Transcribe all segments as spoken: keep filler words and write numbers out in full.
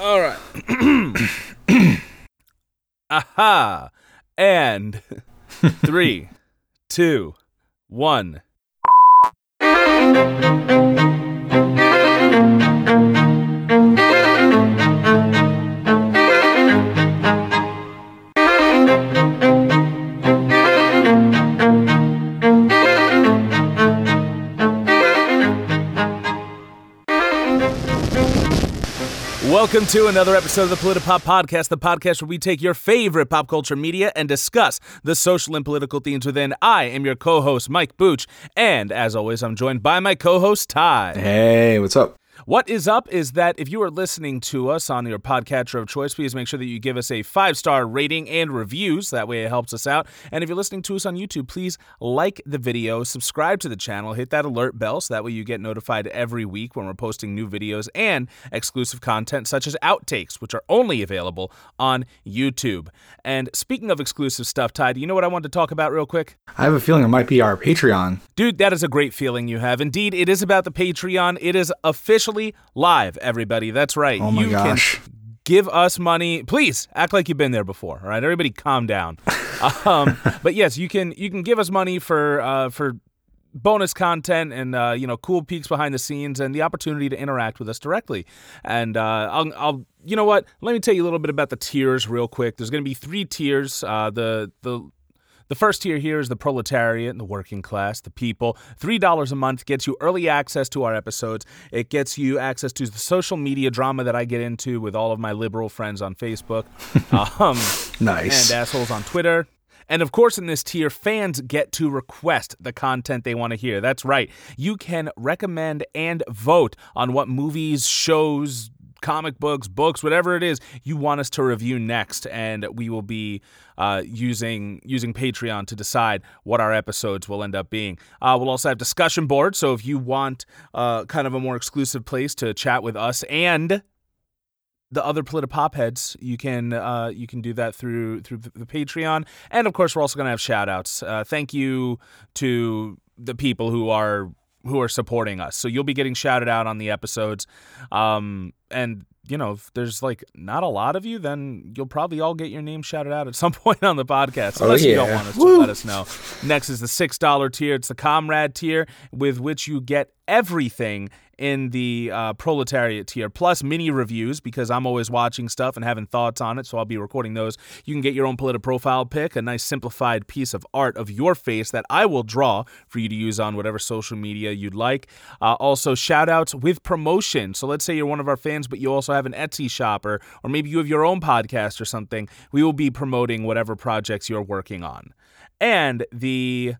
All right. Aha. And three, two, one. Welcome to another episode of the Politipop Podcast, the podcast where we take your favorite pop culture media and discuss the social and political themes within. I am your co-host, Mike Booch, and as always, I'm joined by my co-host, Ty. Hey, what's up? What is up is that if you are listening to us on your podcatcher of choice, please make sure that you give us a five-star rating and reviews. That way it helps us out. And if you're listening to us on YouTube, please like the video, subscribe to the channel, hit that alert bell so that way you get notified every week when we're posting new videos and exclusive content such as outtakes, which are only available on YouTube. And speaking of exclusive stuff, Ty, do you know what I wanted to talk about real quick? I have a feeling it might be our Patreon. Dude, that is a great feeling you have. Indeed, it is about the Patreon. It is officially live, everybody. That's right. Oh my you gosh. Can give us money. Please act like you've been there before. All right, everybody, calm down. um, but yes, you can you can give us money for uh, for bonus content and uh, you know cool peeks behind the scenes and the opportunity to interact with us directly. And uh, I'll, I'll you know what? Let me tell you a little bit about the tiers real quick. There's going to be three tiers. Uh, the the The first tier here is the proletariat and the working class, the people. three dollars a month gets you early access to our episodes. It gets you access to the social media drama that I get into with all of my liberal friends on Facebook. um, nice. And assholes on Twitter. And, of course, in this tier, fans get to request the content they want to hear. That's right. You can recommend and vote on what movies, shows, comic books, books, whatever it is you want us to review next, and we will be uh, using using Patreon to decide what our episodes will end up being. Uh, we'll also have discussion boards, so if you want uh, kind of a more exclusive place to chat with us and the other Politipop heads, you can uh, you can do that through through the Patreon. And of course, we're also going to have shout-outs. Uh, thank you to the people who are who are supporting us. So you'll be getting shouted out on the episodes. Um, and, you know, if there's, like, not a lot of you, then you'll probably all get your name shouted out at some point on the podcast. Unless oh, yeah. you don't want us to, Woo. let us know. Next is the six dollars tier. It's the Comrade tier, with which you get everything in the uh, proletariat tier, plus mini reviews, because I'm always watching stuff and having thoughts on it, so I'll be recording those. You can get your own Politi profile pic, a nice simplified piece of art of your face that I will draw for you to use on whatever social media you'd like. Uh, also, shout-outs with promotion. So let's say you're one of our fans, but you also have an Etsy shop, or, or maybe you have your own podcast or something. We will be promoting whatever projects you're working on. And the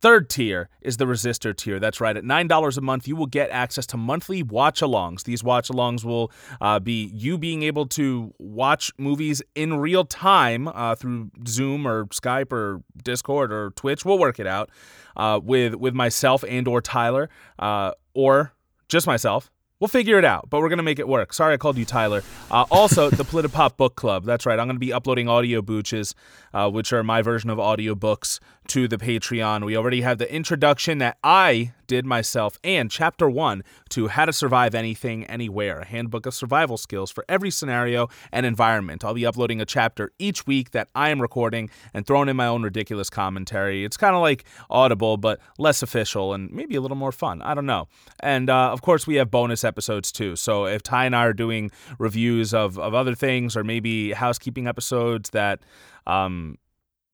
third tier is the resistor tier. That's right. At nine dollars a month, you will get access to monthly watch-alongs. These watch-alongs will uh, be you being able to watch movies in real time uh, through Zoom or Skype or Discord or Twitch. We'll work it out uh, with, with myself and or Tyler uh, or just myself. We'll figure it out, but we're going to make it work. Sorry I called you Tyler. Uh, also, the Politipop Book Club. That's right. I'm going to be uploading audio booches, uh, which are my version of audiobooks, to the Patreon. We already have the introduction that I did myself and Chapter one to How to Survive Anything, Anywhere, a handbook of survival skills for every scenario and environment. I'll be uploading a chapter each week that I am recording and throwing in my own ridiculous commentary. It's kind of like Audible, but less official and maybe a little more fun. I don't know. And, uh, of course, we have bonus episodes. episodes too. So if Ty and I are doing reviews of, of other things, or maybe housekeeping episodes that, um,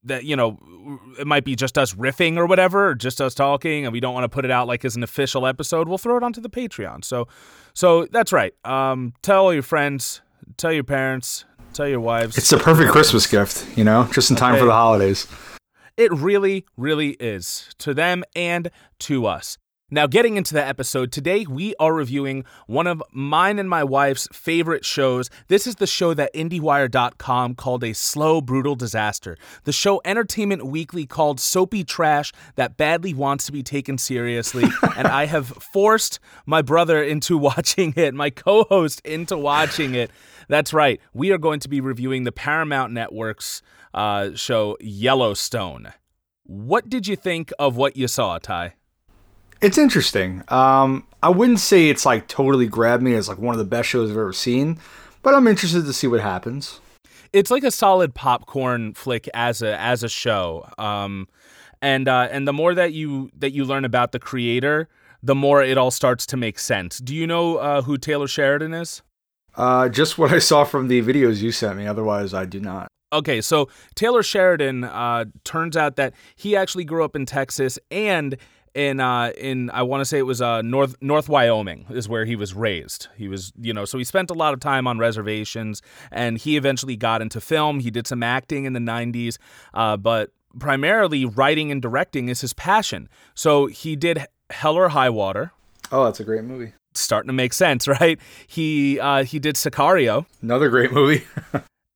that, you know, it might be just us riffing or whatever, or just us talking, and we don't want to put it out like as an official episode, we'll throw it onto the Patreon. So, so that's right. Um, tell all your friends, tell your parents, tell your wives. It's the perfect Christmas gift, you know, just in time okay. for the holidays. It really, really is, to them and to us. Now, getting into the episode, today we are reviewing one of mine and my wife's favorite shows. This is the show that IndieWire dot com called a slow, brutal disaster. The show Entertainment Weekly called soapy trash that badly wants to be taken seriously. And I have forced my brother into watching it, my co-host into watching it. That's right. We are going to be reviewing the Paramount Network's uh, show Yellowstone. What did you think of what you saw, Ty? It's interesting. Um, I wouldn't say it's like totally grabbed me as like one of the best shows I've ever seen, but I'm interested to see what happens. It's like a solid popcorn flick as a as a show, um, and uh, and the more that you that you learn about the creator, the more it all starts to make sense. Do you know uh, who Taylor Sheridan is? Uh, just what I saw from the videos you sent me. Otherwise, I do not. Okay, so Taylor Sheridan, uh, turns out that he actually grew up in Texas and in uh, in I want to say it was uh, North North Wyoming is where he was raised. He was, you know, so he spent a lot of time on reservations, and he eventually got into film. He did some acting in the nineties, uh, but primarily writing and directing is his passion. So he did Hell or High Water. Oh, that's a great movie. Starting to make sense, right? He uh, he did Sicario. Another great movie.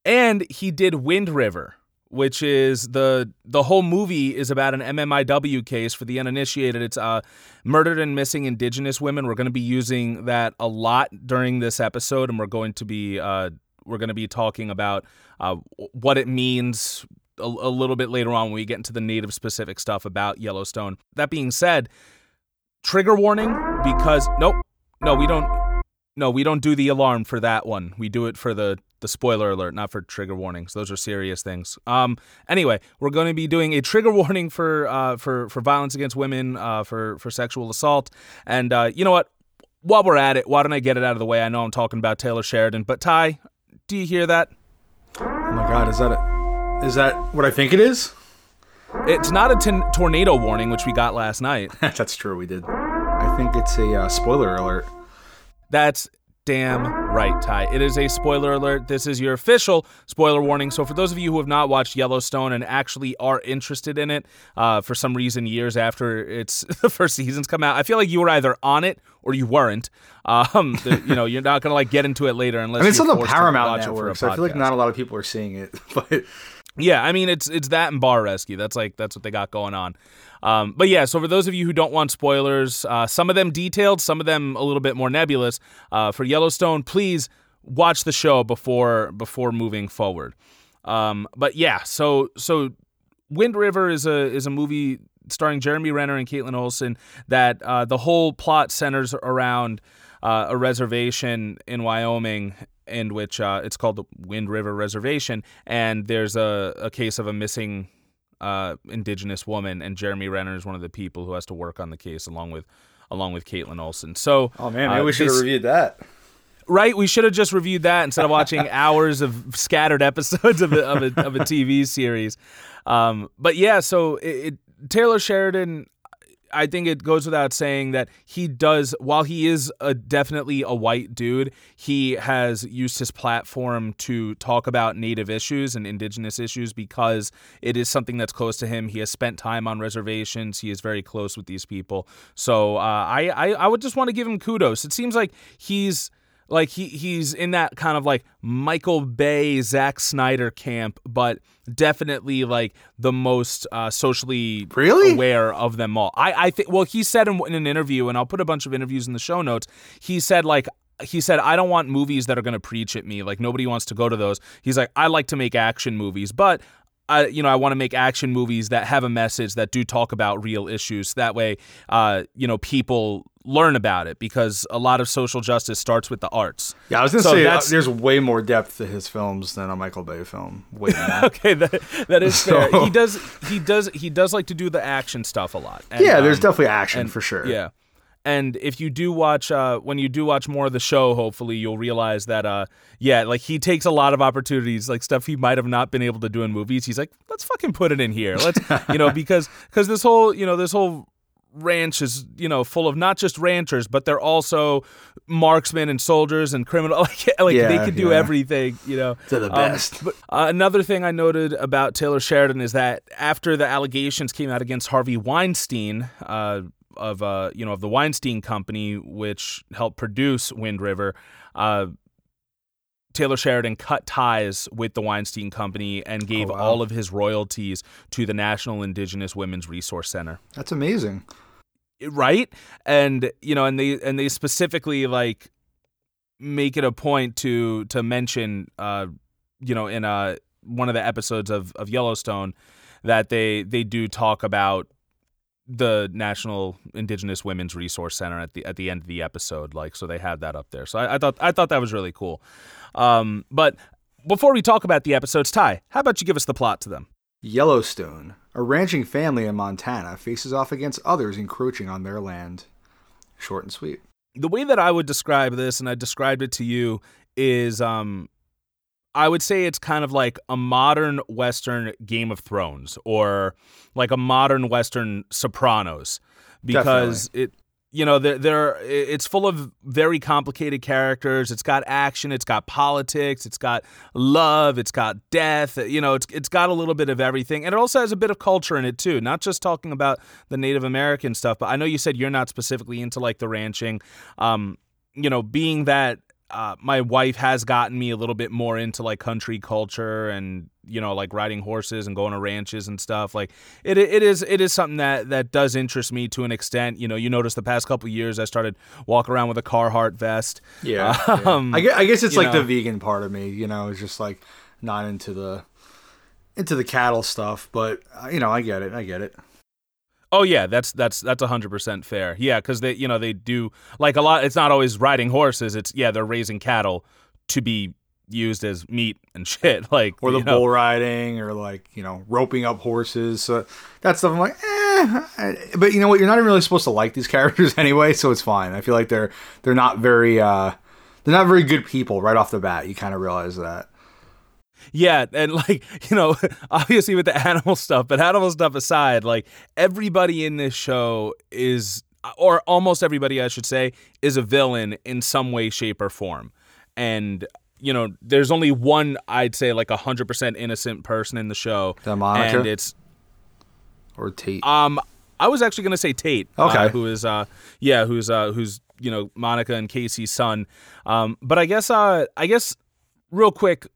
And he did Wind River, which is the the whole movie is about an M M I W case. For the uninitiated, it's uh, murdered and missing Indigenous women. We're going to be using that a lot during this episode, and we're going to be uh, we're going to be talking about uh, what it means a, a little bit later on when we get into the native specific stuff about Yellowstone. That being said, trigger warning, because nope, no, we don't, no, we don't do the alarm for that one. We do it for the. The spoiler alert, not for trigger warnings. Those are serious things. Um, anyway, we're going to be doing a trigger warning for uh, for for violence against women, uh, for for sexual assault. And uh, you know what? While we're at it, why don't I get it out of the way? I know I'm talking about Taylor Sheridan, but Ty, do you hear that? Oh my God, is that it? Is that what I think it is? It's not a t- tornado warning, which we got last night. That's true, we did. I think it's a uh, spoiler alert. That's. Damn right, Ty. It is a spoiler alert. This is your official spoiler warning. So for those of you who have not watched Yellowstone and actually are interested in it, uh, for some reason, years after it's the first season's come out, I feel like you were either on it or you weren't. Um, the, you know, you're not gonna like get into it later unless. I mean, it's on the Paramount Network, so I feel like not a lot of people are seeing it. But yeah, I mean, it's it's that and Bar Rescue. That's like that's what they got going on. Um, but yeah, so for those of you who don't want spoilers, uh, some of them detailed, some of them a little bit more nebulous, uh, for Yellowstone, please watch the show before before moving forward. Um, but yeah, so so Wind River is a is a movie starring Jeremy Renner and Kaitlyn Olson that uh, the whole plot centers around uh, a reservation in Wyoming, in which uh, it's called the Wind River Reservation, and there's a, a case of a missing. Uh, indigenous woman, and Jeremy Renner is one of the people who has to work on the case along with along with Kaitlyn Olson. So, oh man, maybe uh, we should have reviewed that. Right, we should have just reviewed that instead of watching hours of scattered episodes of a, of a, of a T V series. Um, but yeah, so it, it, Taylor Sheridan, I think it goes without saying that he does, while he is a, definitely a white dude, he has used his platform to talk about Native issues and Indigenous issues because it is something that's close to him. He has spent time on reservations. He is very close with these people. So uh, I, I, I would just want to give him kudos. It seems like he's... Like, he, he's in that kind of, like, Michael Bay, Zack Snyder camp, but definitely, like, the most uh, socially really? aware of them all. I, I think, well, he said in, in an interview, and I'll put a bunch of interviews in the show notes, he said, like, he said, I don't want movies that are going to preach at me. Like, nobody wants to go to those. He's like, I like to make action movies, but... I, you know, I want to make action movies that have a message, that do talk about real issues. That way, uh, you know, people learn about it, because a lot of social justice starts with the arts. Yeah, I was going to so say, uh, there's way more depth to his films than a Michael Bay film. Way more. Okay, that, that is so, fair. He does, he does, he does like to do the action stuff a lot. And, yeah, there's um, definitely action and, for sure. Yeah. And if you do watch, uh, when you do watch more of the show, hopefully you'll realize that, uh, yeah, like he takes a lot of opportunities, like stuff he might have not been able to do in movies. He's like, let's fucking put it in here. Let's, you know, because because this whole, you know, this whole ranch is, you know, full of not just ranchers, but they're also marksmen and soldiers and criminal. Like, like yeah, they can do yeah. everything, you know. To the best. Um, but, uh, another thing I noted about Taylor Sheridan is that after the allegations came out against Harvey Weinstein, uh, of uh you know of the Weinstein Company, which helped produce Wind River, uh Taylor Sheridan cut ties with the Weinstein Company and gave oh, wow. all of his royalties to the National Indigenous Women's Resource Center. That's amazing, right? And you know, and they and they specifically like make it a point to to mention uh you know in uh one of the episodes of of Yellowstone that they they do talk about the National Indigenous Women's Resource Center at the at the end of the episode, like, so they had that up there. So I, I thought I thought that was really cool. Um, but before we talk about the episodes, Ty, how about you give us the plot to them? Yellowstone. A ranching family in Montana faces off against others encroaching on their land. Short and sweet. The way that I would describe this, and I described it to you, is um, I would say it's kind of like a modern Western Game of Thrones, or like a modern Western Sopranos, because Definitely. it, you know, they're, they're, it's full of very complicated characters. It's got action, it's got politics, it's got love, it's got death. You know, it's it's got a little bit of everything, and it also has a bit of culture in it too. Not just talking about the Native American stuff, but I know you said you're not specifically into like the ranching. Um, you know, being that. Uh, my wife has gotten me a little bit more into like country culture and, you know, like riding horses and going to ranches and stuff. Like it, it is, it is something that, that does interest me to an extent. You know, you notice the past couple of years I started walking around with a Carhartt vest. Yeah. Um, yeah. I, guess, I guess it's like know. the vegan part of me, you know, it's just like not into the, into the cattle stuff, but uh, you know, I get it. I get it. Oh yeah, that's that's that's a hundred percent fair. Yeah, because they, you know, they do like a lot. It's not always riding horses. It's yeah, they're raising cattle to be used as meat and shit, like or the you know. bull riding or like you know roping up horses. So that stuff I'm like, eh. But you know what? You're not even really supposed to like these characters anyway, so it's fine. I feel like they're they're not very uh, they're not very good people right off the bat. You kind of realize that. Yeah, and like, you know, obviously with the animal stuff, but animal stuff aside, like everybody in this show is, or almost everybody, I should say, is a villain in some way, shape, or form. And, you know, there's only one, I'd say, like one hundred percent innocent person in the show. Is that Monica? And it's... Or Tate? Um, I was actually going to say Tate. Okay. Uh, who is, uh, yeah, who's, uh, who's, you know, Monica and Casey's son. Um, but I guess, uh, I guess, real quick,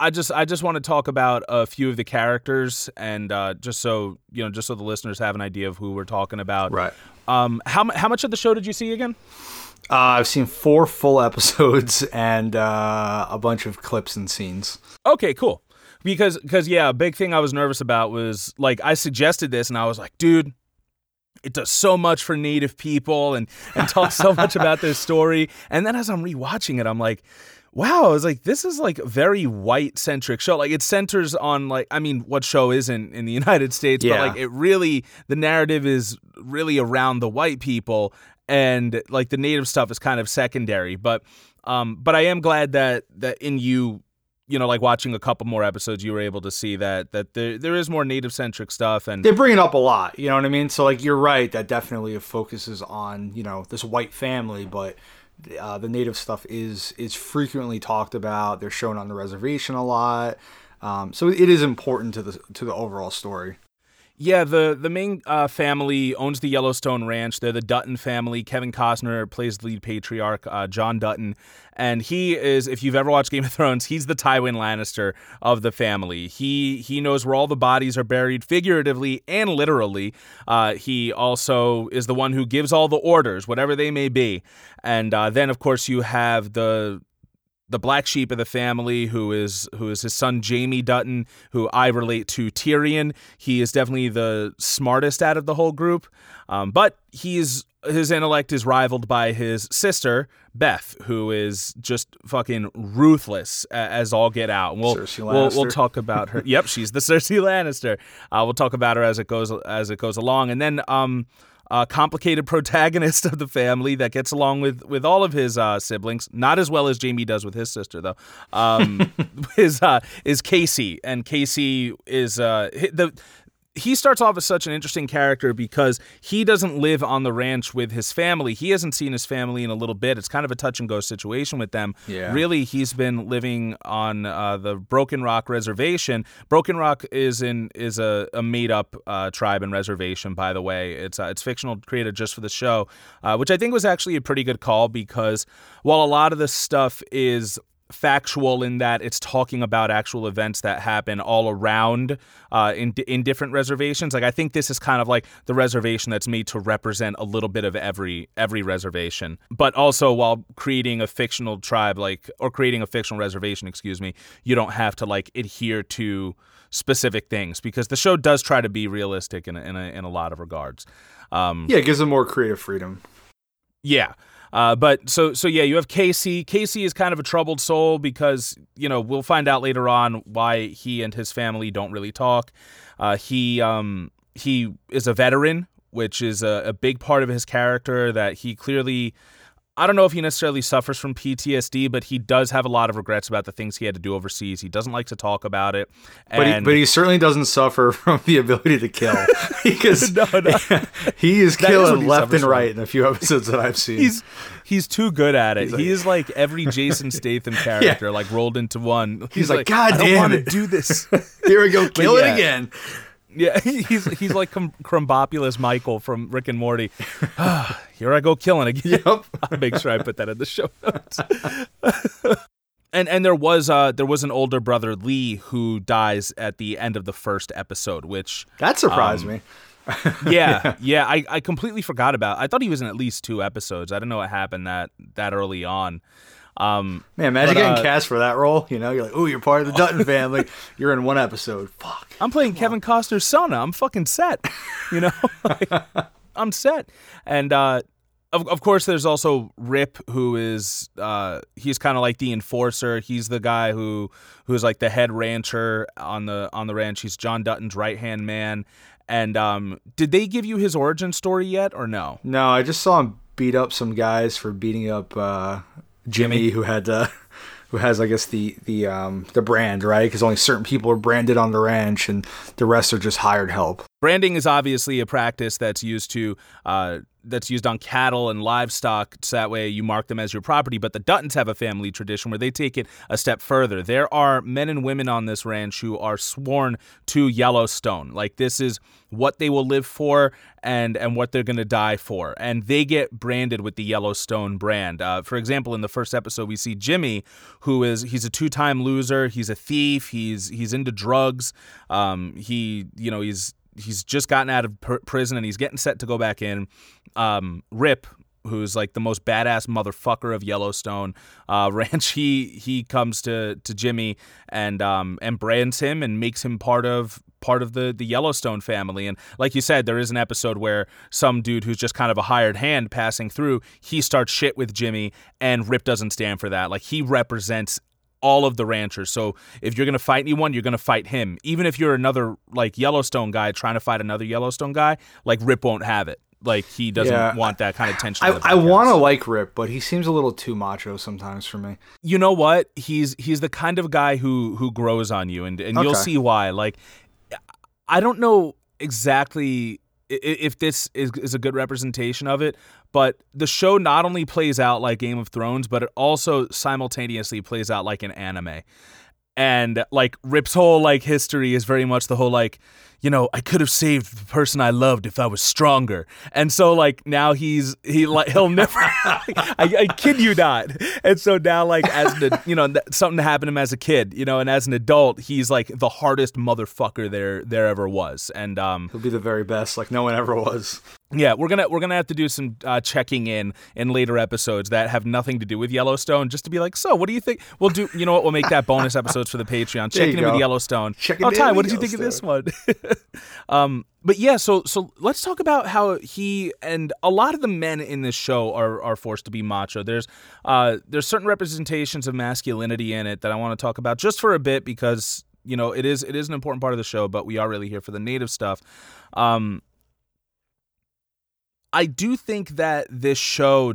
I just I just want to talk about a few of the characters, and uh, just so you know, just so the listeners have an idea of who we're talking about. Right. Um. How how much of the show did you see again? Uh, I've seen four full episodes and uh, a bunch of clips and scenes. Okay, cool. Because because yeah, a big thing I was nervous about was like I suggested this, and I was like, dude, it does so much for Native people, and and talks so much about this story. And then as I'm rewatching it, I'm like, wow, I was like, this is like a very white-centric show. Like, it centers on, like, I mean, what show isn't in the United States, yeah. but, like, it really, the narrative is really around the white people, and, like, the Native stuff is kind of secondary. But um, but I am glad that, that in you, you know, like, watching a couple more episodes, you were able to see that that there there is more Native-centric stuff. And they bring it up a lot, you know what I mean? So, like, you're right, that definitely focuses on, you know, this white family, but... Uh, the Native stuff is is frequently talked about. They're shown on the reservation a lot, um, so it is important to the to the overall story. Yeah, the the main uh, family owns the Yellowstone Ranch. They're the Dutton family. Kevin Costner plays the lead patriarch, uh, John Dutton, and he is, if you've ever watched Game of Thrones, he's the Tywin Lannister of the family. He he knows where all the bodies are buried, figuratively and literally. Uh, he also is the one who gives all the orders, whatever they may be. And uh, then, of course, you have the... the black sheep of the family, who is who is his son, Jamie Dutton, who I relate to Tyrion. He is definitely the smartest out of the whole group, um, but he's his intellect is rivaled by his sister, Beth, who is just fucking ruthless as all get out. And we'll, we'll we'll talk about her. Yep, she's the Cersei Lannister. Uh, we'll talk about her as it goes as it goes along, and then. Um, Uh, complicated protagonist of the family that gets along with, with all of his uh, siblings, not as well as Jamie does with his sister, though, um, is uh, is Casey. And Casey is uh, the he starts off as such an interesting character because he doesn't live on the ranch with his family. He hasn't seen his family in a little bit. It's kind of a touch and go situation with them. Yeah. Really, he's been living on uh, the Broken Rock Reservation. Broken Rock is in is a, a made up uh, tribe and reservation, by the way. It's uh, it's fictional, created just for the show, uh, which I think was actually a pretty good call because while a lot of this stuff is factual in that it's talking about actual events that happen all around uh, in in different reservations. Like, I think this is kind of like the reservation that's made to represent a little bit of every every reservation, but also while creating a fictional tribe, like, or creating a fictional reservation, excuse me, you don't have to like adhere to specific things, because the show does try to be realistic in a, in a, in a lot of regards. Um, yeah, it gives them more creative freedom. Yeah. Uh, but so, so yeah, you have Casey. Casey is kind of a troubled soul because, you know, we'll find out later on why he and his family don't really talk. Uh, he um, he is a veteran, which is a, a big part of his character, that he clearly, I don't know if he necessarily suffers from P T S D, but he does have a lot of regrets about the things he had to do overseas. He doesn't like to talk about it. And... But, he, but he certainly doesn't suffer from the ability to kill, because no, no. he is killing is he left and from. right in a few episodes that I've seen. He's he's too good at it. Like, he is like every Jason Statham character, yeah. like rolled into one. He's, he's like, God like, damn I don't want to do this. Here we go. Kill but, yeah. it again. Yeah, he's he's like Crumbopulous Michael from Rick and Morty. Ah, here I go killing again. Yep. I'll make sure I put that in the show notes. And and there was uh there was an older brother, Lee, who dies at the end of the first episode, which that surprised um, me. yeah, yeah, yeah. I, I completely forgot about it. I thought he was in at least two episodes. I didn't know what happened that that early on. Um, Man, imagine but, uh, getting cast for that role. You know, you're like, oh, you're part of the Dutton family. You're in one episode. Fuck. I'm playing Come Kevin on. Costner's son. I'm fucking set. You know, like, I'm set. And uh, of of course, there's also Rip, who is uh, he's kind of like the enforcer. He's the guy who who's like the head rancher on the on the ranch. He's John Dutton's right hand man. And um, did they give you his origin story yet, or no? No, I just saw him beat up some guys for beating up. Uh, Jimmy, Jimmy, who had uh, who has, I guess, the the um, the brand, right? Because only certain people are branded on the ranch, and the rest are just hired help. Branding is obviously a practice that's used to uh, that's used on cattle and livestock, so that way you mark them as your property. But the Duttons have a family tradition where they take it a step further. There are men and women on this ranch who are sworn to Yellowstone. Like, this is what they will live for and and what they're going to die for. And they get branded with the Yellowstone brand. Uh, for example, in the first episode, we see Jimmy, who is, he's a two-time loser. He's a thief. He's he's into drugs. Um, he, you know, he's he's just gotten out of per- prison and he's getting set to go back in. Um, Rip, who's like the most badass motherfucker of Yellowstone uh, Ranch, he he comes to to Jimmy and um, and brands him and makes him part of part of the the Yellowstone family. And like you said, there is an episode where some dude who's just kind of a hired hand passing through, he starts shit with Jimmy, and Rip doesn't stand for that. Like, he represents all of the ranchers. So if you're going to fight anyone, you're going to fight him. Even if you're another like Yellowstone guy trying to fight another Yellowstone guy, like, Rip won't have it. Like, he doesn't yeah. want that kind of tension. I, I want to like Rip, but he seems a little too macho sometimes for me. You know what? He's he's the kind of guy who who grows on you, and, and okay. you'll see why. Like, I don't know exactly if this is a good representation of it, but the show not only plays out like Game of Thrones, but it also simultaneously plays out like an anime. And like, Rip's whole like history is very much the whole like, you know, I could have saved the person I loved if I was stronger. And so like now he's he like he'll never. Like, I, I kid you not. And so now like as the you know something happened to him as a kid, you know, and as an adult he's like the hardest motherfucker there there ever was. And um, he'll be the very best, like no one ever was. Yeah, we're gonna we're gonna have to do some uh, checking in in later episodes that have nothing to do with Yellowstone, just to be like, so what do you think? We'll do, you know what? We'll make that bonus episodes for the Patreon. Checking in with Yellowstone. Checking oh, Ty, what did you think of this one? um, but yeah, so so let's talk about how he and a lot of the men in this show are are forced to be macho. There's uh there's certain representations of masculinity in it that I want to talk about just for a bit because you know it is it is an important part of the show, but we are really here for the Native stuff. Um. I do think that this show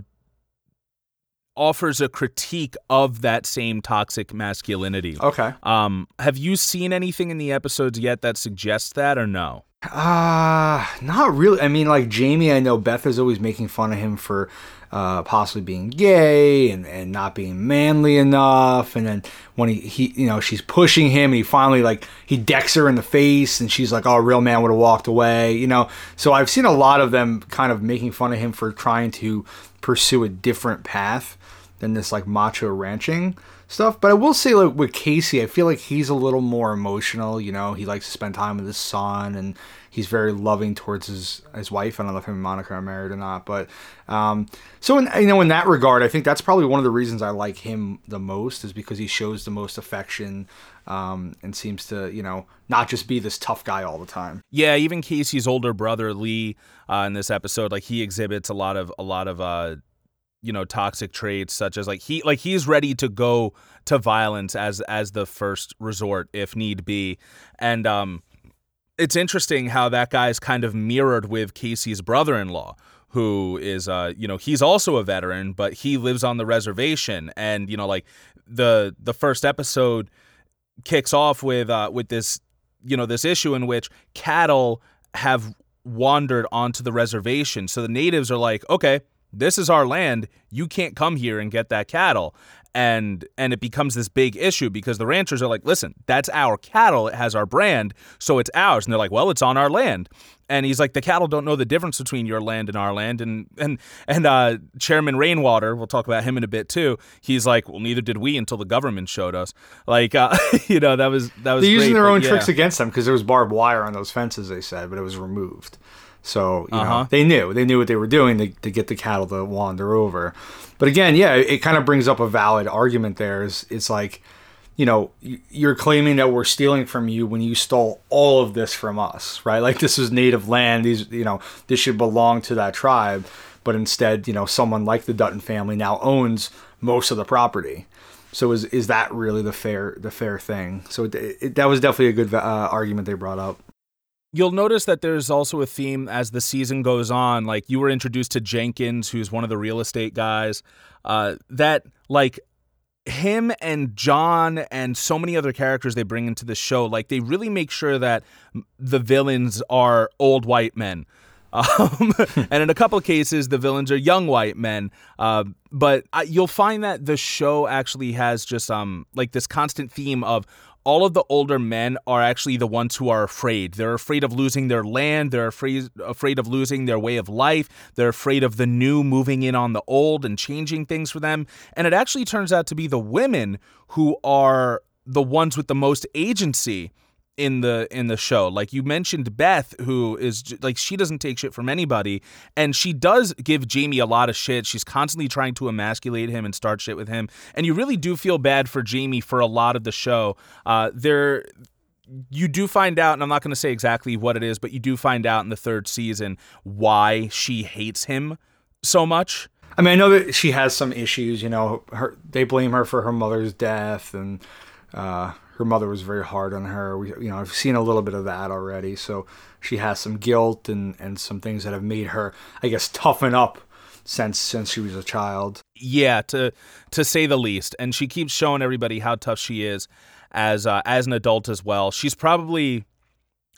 offers a critique of that same toxic masculinity. Okay. Um, have you seen anything in the episodes yet that suggests that or no? Uh, not really. I mean, like Jamie, I know Beth is always making fun of him for uh, possibly being gay and, and not being manly enough. And then when he, he, you know, she's pushing him and he finally like, he decks her in the face and she's like, oh, a real man would have walked away, you know? So I've seen a lot of them kind of making fun of him for trying to pursue a different path than this like macho ranching. stuff. But I will say, like, with Casey, I feel like he's a little more emotional. You know, he likes to spend time with his son, and he's very loving towards his, his wife. I don't know if him and Monica are married or not, but um, so in, you know, in that regard, I think that's probably one of the reasons I like him the most, is because he shows the most affection, um, and seems to, you know, not just be this tough guy all the time. Yeah, even Casey's older brother Lee, uh, in this episode, like, he exhibits a lot of a lot of. Uh, you know, toxic traits, such as like he like he's ready to go to violence as as the first resort if need be. And um, it's interesting how that guy is kind of mirrored with Casey's brother-in-law, who is, uh, you know, he's also a veteran, but he lives on the reservation. And, you know, like the the first episode kicks off with uh, with this, you know, this issue in which cattle have wandered onto the reservation. So the natives are like, okay, this is our land. You can't come here and get that cattle. And and it becomes this big issue because the ranchers are like, listen, that's our cattle. It has our brand, so it's ours. And they're like, well, it's on our land. And he's like, the cattle don't know the difference between your land and our land. And and and uh, Chairman Rainwater, we'll talk about him in a bit too, he's like, well, neither did we until the government showed us. Like, uh, you know, that was that was. They're using great, their own like, tricks yeah. against them, because there was barbed wire on those fences, they said, but it was removed. So, you uh-huh. know, they knew. They knew what they were doing to, to get the cattle to wander over. But again, yeah, it, it kind of brings up a valid argument there. It's, it's like, you know, you're claiming that we're stealing from you when you stole all of this from us, right? Like, this is native land. These, you know, this should belong to that tribe. But instead, you know, someone like the Dutton family now owns most of the property. So is is that really the fair the fair thing? So it, it, that was definitely a good uh, argument they brought up. You'll notice that there's also a theme as the season goes on. Like, you were introduced to Jenkins, who's one of the real estate guys, uh, that like him and John and so many other characters they bring into the show. Like, they really make sure that the villains are old white men. Um, and in a couple of cases, the villains are young white men. Uh, but I, you'll find that the show actually has just um like this constant theme of, all of the older men are actually the ones who are afraid. They're afraid of losing their land. They're afraid afraid of losing their way of life. They're afraid of the new moving in on the old and changing things for them. And it actually turns out to be the women who are the ones with the most agency in the in the show. Like, you mentioned Beth, who is like, she doesn't take shit from anybody, and she does give Jamie a lot of shit. She's constantly trying to emasculate him and start shit with him, and you really do feel bad for Jamie for a lot of the show. Uh there you do find out, and I'm not going to say exactly what it is, but you do find out in the third season why she hates him so much. I mean, I know that she has some issues, you know, her, they blame her for her mother's death, and uh her mother was very hard on her. We, you know, I've seen a little bit of that already. So she has some guilt and, and some things that have made her, I guess, toughen up since since she was a child. Yeah, to to say the least. And she keeps showing everybody how tough she is as uh, as an adult as well. She's probably,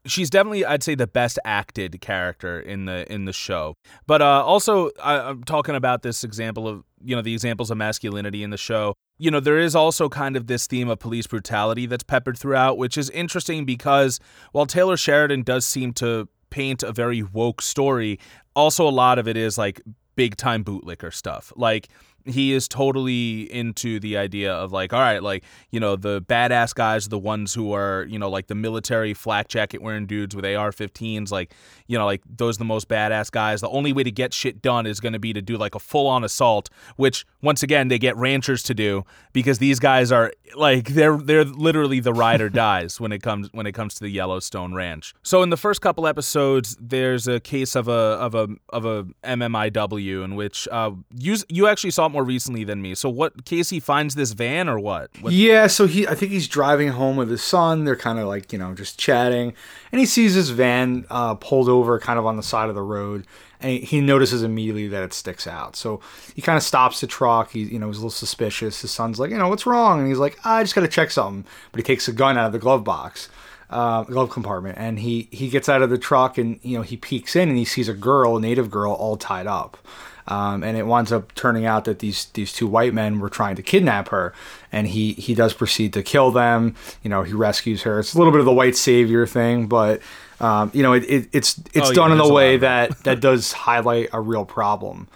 she's definitely, I'd say, the best acted character in the in the show. But uh, also, I, I'm talking about this example of, you know, the examples of masculinity in the show. You know, there is also kind of this theme of police brutality that's peppered throughout, which is interesting because while Taylor Sheridan does seem to paint a very woke story, also a lot of it is like big time bootlicker stuff. Like, he is totally into the idea of like, all right, like, you know, the badass guys are the ones who are, you know, like the military flak jacket wearing dudes with A R fifteens, like, you know, like those are the most badass guys. The only way to get shit done is going to be to do like a full on assault, which once again, they get ranchers to do because these guys are like, they're, they're literally the ride or dies when it comes, when it comes to the Yellowstone Ranch. So in the first couple episodes, there's a case of a, of a, of a M M I W in which uh, you, you actually saw it more recently than me. So what, Casey finds this van or what? what? Yeah, so he, I think he's driving home with his son. They're kind of like, you know, just chatting. And he sees this van uh, pulled over kind of on the side of the road. And he notices immediately that it sticks out. So he kind of stops the truck. He, you know, he's a little suspicious. His son's like, you know, what's wrong? And he's like, I just got to check something. But he takes a gun out of the glove box, uh, glove compartment. And he, he gets out of the truck and, you know, he peeks in and he sees a girl, a native girl, all tied up. Um, and it winds up turning out that these these two white men were trying to kidnap her, and he he does proceed to kill them. You know, he rescues her. It's a little bit of the white savior thing, but um, you know, it, it it's it's oh, done yeah, in a way that that does highlight a real problem.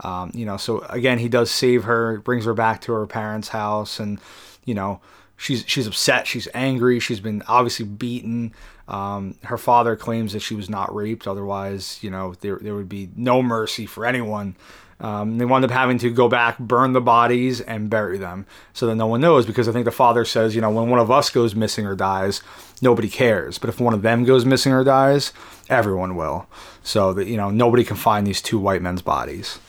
Um, you know, so again, he does save her, brings her back to her parents' house, and, you know, she's she's upset, she's angry, she's been obviously beaten. Um, her father claims that she was not raped, otherwise, you know, there there would be no mercy for anyone. Um, they wound up having to go back, burn the bodies, and bury them so that no one knows, because I think the father says, you know, when one of us goes missing or dies, nobody cares. But if one of them goes missing or dies, everyone will. So that, you know, nobody can find these two white men's bodies.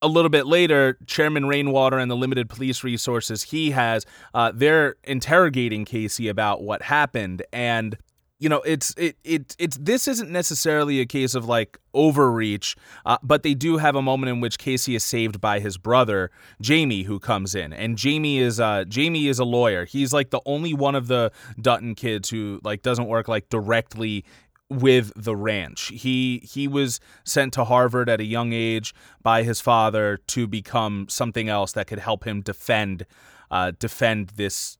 A little bit later, Chairman Rainwater and the limited police resources he has, uh, they're interrogating Casey about what happened. And you know, it's it it it's this isn't necessarily a case of like overreach, uh, but they do have a moment in which Casey is saved by his brother Jamie, who comes in, and Jamie is uh Jamie is a lawyer. He's like the only one of the Dutton kids who like doesn't work like directly with the ranch. He he was sent to Harvard at a young age by his father to become something else that could help him defend uh defend this.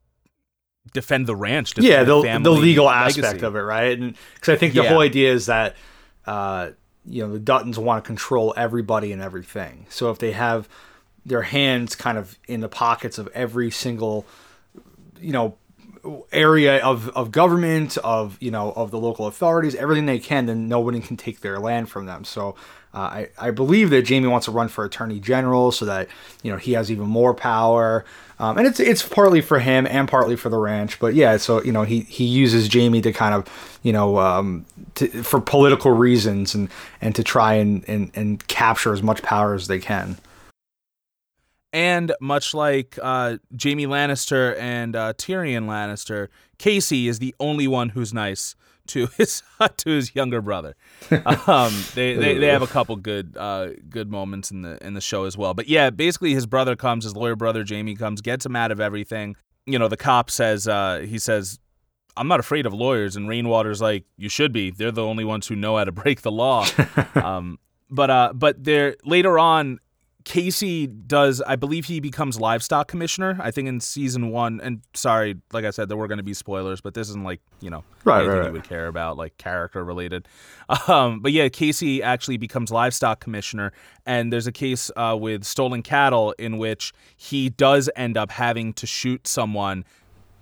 defend the ranch, defend yeah, the, the legal legacy. Aspect of it, right? And because I think the yeah. whole idea is that uh, you know, the Duttons want to control everybody and everything. So if they have their hands kind of in the pockets of every single, you know, area of of government, of you know, of the local authorities, everything they can, then nobody can take their land from them. So uh, I I believe that Jamie wants to run for attorney general so that, you know, he has even more power. Um, and it's it's partly for him and partly for the ranch, but yeah. So you know, he he uses Jamie to kind of you know um, to, for political reasons and and to try and, and and capture as much power as they can. And much like uh, Jaime Lannister and uh, Tyrion Lannister, Casey is the only one who's nice to his to his younger brother. Um, they, they they have a couple good uh, good moments in the in the show as well. But yeah, basically his brother comes, his lawyer brother Jaime comes, gets him out of everything. You know, the cop says uh, he says, "I'm not afraid of lawyers," and Rainwater's like, "You should be. They're the only ones who know how to break the law." um, but uh, but there later on, Casey does, I believe he becomes livestock commissioner, I think in season one. And sorry, like I said, there were going to be spoilers, but this isn't like, you know, right, anything right, right. you would care about, like character related. Um, but yeah, Casey actually becomes livestock commissioner. And there's a case uh, with stolen cattle in which he does end up having to shoot someone,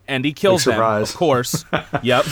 and he kills them, of course. Yep.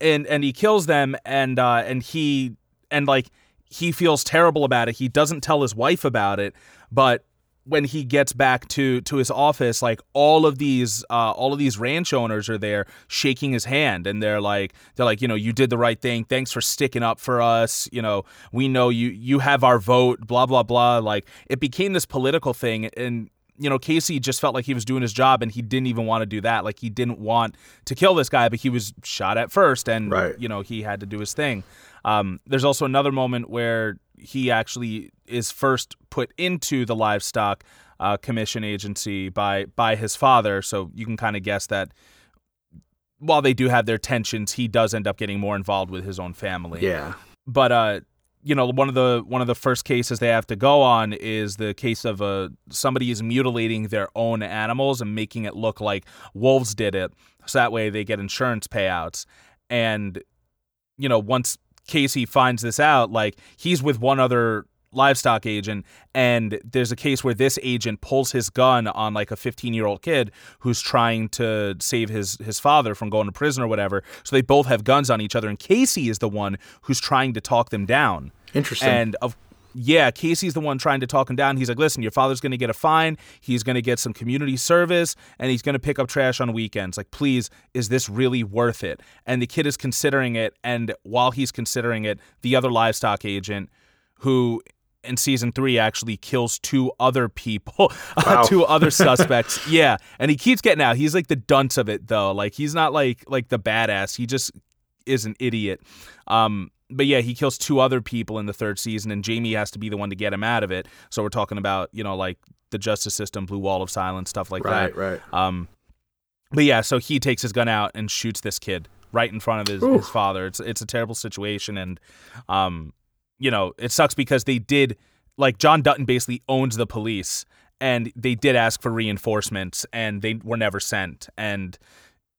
And, and he kills them. And, uh, and he, and like, he feels terrible about it. He doesn't tell his wife about it, but when he gets back to, to his office, like all of these uh, all of these ranch owners are there shaking his hand, and they're like they're like, you know, you did the right thing. Thanks for sticking up for us. You know, we know you you have our vote, blah, blah, blah. Like it became this political thing, and you know, Casey just felt like he was doing his job, and he didn't even want to do that. Like he didn't want to kill this guy, but he was shot at first, and right. you know, he had to do his thing. Um, there's also another moment where he actually is first put into the livestock uh, commission agency by by his father. So you can kind of guess that while they do have their tensions, he does end up getting more involved with his own family. Yeah. But uh, you know, one of the one of the first cases they have to go on is the case of a somebody is mutilating their own animals and making it look like wolves did it, so that way they get insurance payouts. And you know, once Casey finds this out, like he's with one other livestock agent, and there's a case where this agent pulls his gun on like a fifteen year old kid who's trying to save his his father from going to prison or whatever. So they both have guns on each other, and Casey is the one who's trying to talk them down. Interesting. And of yeah, Casey's the one trying to talk him down. He's like, listen, your father's going to get a fine. He's going to get some community service, and he's going to pick up trash on weekends. Like, please, is this really worth it? And the kid is considering it. And while he's considering it, the other livestock agent, who in season three actually kills two other people, wow. two other suspects. Yeah. And he keeps getting out. He's like the dunce of it, though. Like, he's not like, like the badass. He just is an idiot. Um, But yeah, he kills two other people in the third season, and Jamie has to be the one to get him out of it. So we're talking about, you know, like the justice system, blue wall of silence, stuff like right, that. Right, right. Um, but yeah, so he takes his gun out and shoots this kid right in front of his, his father. It's it's a terrible situation, and um, you know, it sucks because they did, like, John Dutton basically owns the police, and they did ask for reinforcements, and they were never sent, and.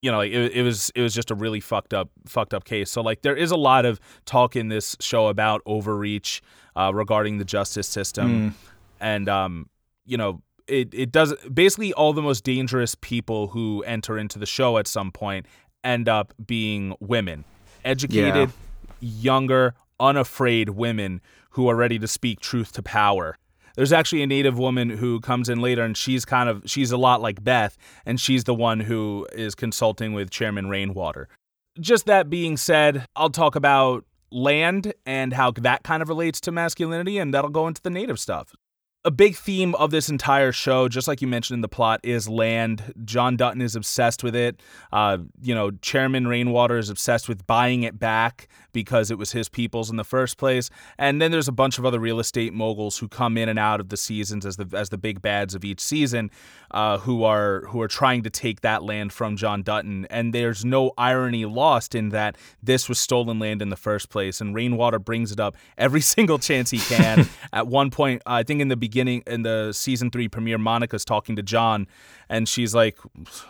You know, it, it was it was just a really fucked up fucked up case. So like, there is a lot of talk in this show about overreach uh, regarding the justice system. Mm. And, um, you know, it, it does basically all the most dangerous people who enter into the show at some point end up being women, educated, yeah. younger, unafraid women who are ready to speak truth to power. There's actually a Native woman who comes in later, and she's kind of, she's a lot like Beth, and she's the one who is consulting with Chairman Rainwater. Just that being said, I'll talk about land and how that kind of relates to masculinity, and that'll go into the Native stuff. A big theme of this entire show, just like you mentioned in the plot, is land. John Dutton is obsessed with it. Uh, you know, Chairman Rainwater is obsessed with buying it back because it was his people's in the first place. And then there's a bunch of other real estate moguls who come in and out of the seasons as the as the big bads of each season, uh, who are who are trying to take that land from John Dutton. And there's no irony lost in that this was stolen land in the first place. And Rainwater brings it up every single chance he can. At one point, I think in the beginning. Beginning in the season three premiere, Monica's talking to John, and she's like,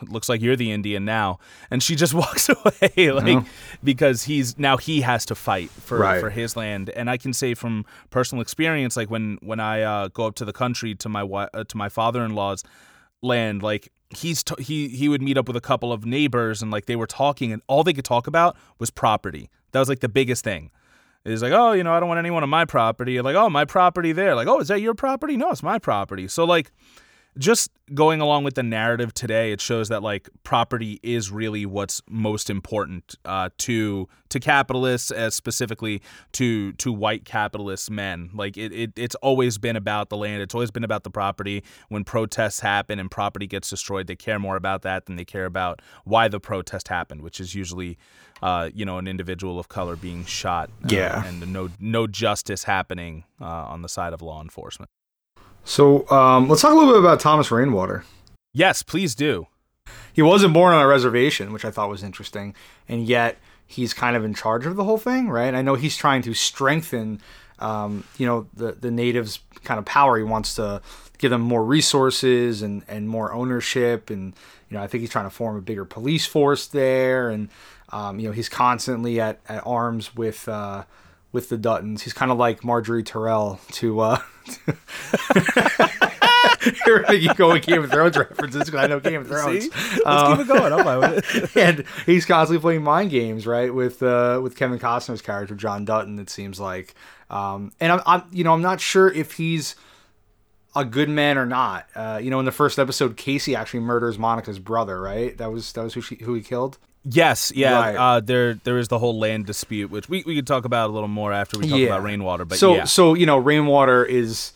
"Looks like you're the Indian now," and she just walks away, like no. because he's now he has to fight for right. for his land. And I can say from personal experience, like when when I uh, go up to the country to my uh, to my father-in-law's land, like he's t- he he would meet up with a couple of neighbors, and like they were talking, and all they could talk about was property. That was like the biggest thing. It's like, oh, you know, I don't want anyone on my property. Like, oh, my property there. Like, oh, is that your property? No, it's my property. So, like, just going along with the narrative today, it shows that, like, property is really what's most important uh, to to capitalists, as specifically to to white capitalist men. Like, it, it it's always been about the land. It's always been about the property. When protests happen and property gets destroyed, they care more about that than they care about why the protest happened, which is usually... Uh, you know, an individual of color being shot uh, yeah. and no no justice happening uh, on the side of law enforcement. So um, let's talk a little bit about Thomas Rainwater. Yes, please do. He wasn't born on a reservation, which I thought was interesting, and yet he's kind of in charge of the whole thing, right? I know he's trying to strengthen, um, you know, the, the natives' kind of power. He wants to give them more resources and, and more ownership, and, you know, I think he's trying to form a bigger police force there, and Um, you know, he's constantly at, at arms with uh, with the Duttons. He's kind of like Marjorie Terrell to... Uh, to You're making going Game of Thrones references because I know Game of Thrones. See? Let's um, keep it going. I'm fine with it. And he's constantly playing mind games, right, with uh, with Kevin Costner's character, John Dutton, it seems like. Um, and, I'm, I'm you know, I'm not sure if he's a good man or not. Uh, you know, in the first episode, Casey actually murders Monica's brother, right? That was that was who she, who he killed? Yes, yeah, right. uh, there there is the whole land dispute, which we, we could talk about a little more after we talk yeah. about Rainwater. But so, yeah. so, you know, Rainwater is,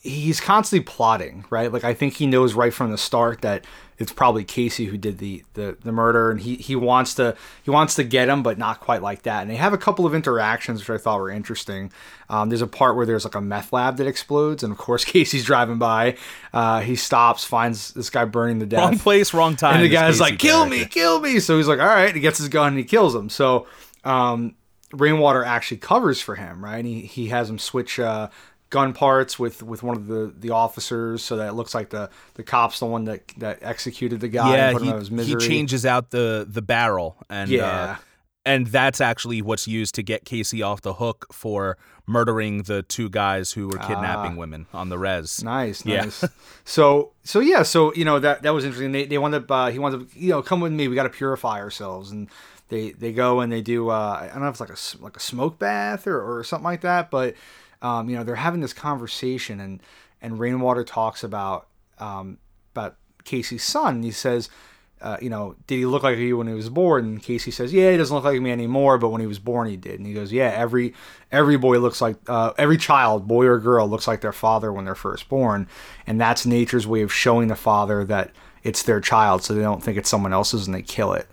he's constantly plotting, right? Like, I think he knows right from the start that it's probably Casey who did the, the, the murder, and he, he wants to he wants to get him, but not quite like that. And they have a couple of interactions, which I thought were interesting. Um, there's a part where there's like a meth lab that explodes, and of course Casey's driving by. Uh, he stops, finds this guy burning to death. Wrong place, wrong time. And the guy's like, "Kill me, kill me!" So he's like, "All right." He gets his gun and he kills him. So um, Rainwater actually covers for him, right? And he he has him switch. Uh, gun parts with, with one of the, the officers, so that it looks like the, the cop's the one that, that executed the guy yeah, and put he, him out of his misery. He changes out the, the barrel, and yeah. uh, and that's actually what's used to get Casey off the hook for murdering the two guys who were kidnapping ah, women on the res. Nice, nice. Yeah. so so yeah, so you know that that was interesting. They they wound up uh, he wound up you know come with me, we got to purify ourselves, and they they go and they do uh, I don't know if it's like a like a smoke bath or, or something like that, but. Um, you know, they're having this conversation, and, and Rainwater talks about um, about Casey's son. He says, uh, you know, did he look like you when he was born? And Casey says, yeah, he doesn't look like me anymore, but when he was born, he did. And he goes, yeah, every every boy looks like uh, every child, boy or girl, looks like their father when they're first born, and that's nature's way of showing the father that it's their child, so they don't think it's someone else's and they kill it.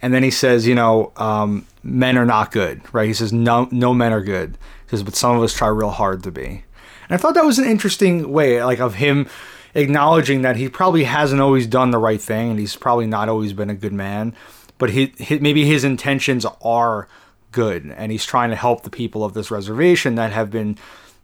And then he says, you know, um, men are not good, right? He says, no, no men are good. He says, but some of us try real hard to be. And I thought that was an interesting way, like, of him acknowledging that he probably hasn't always done the right thing, and he's probably not always been a good man. But he, he, maybe his intentions are good, and he's trying to help the people of this reservation that have been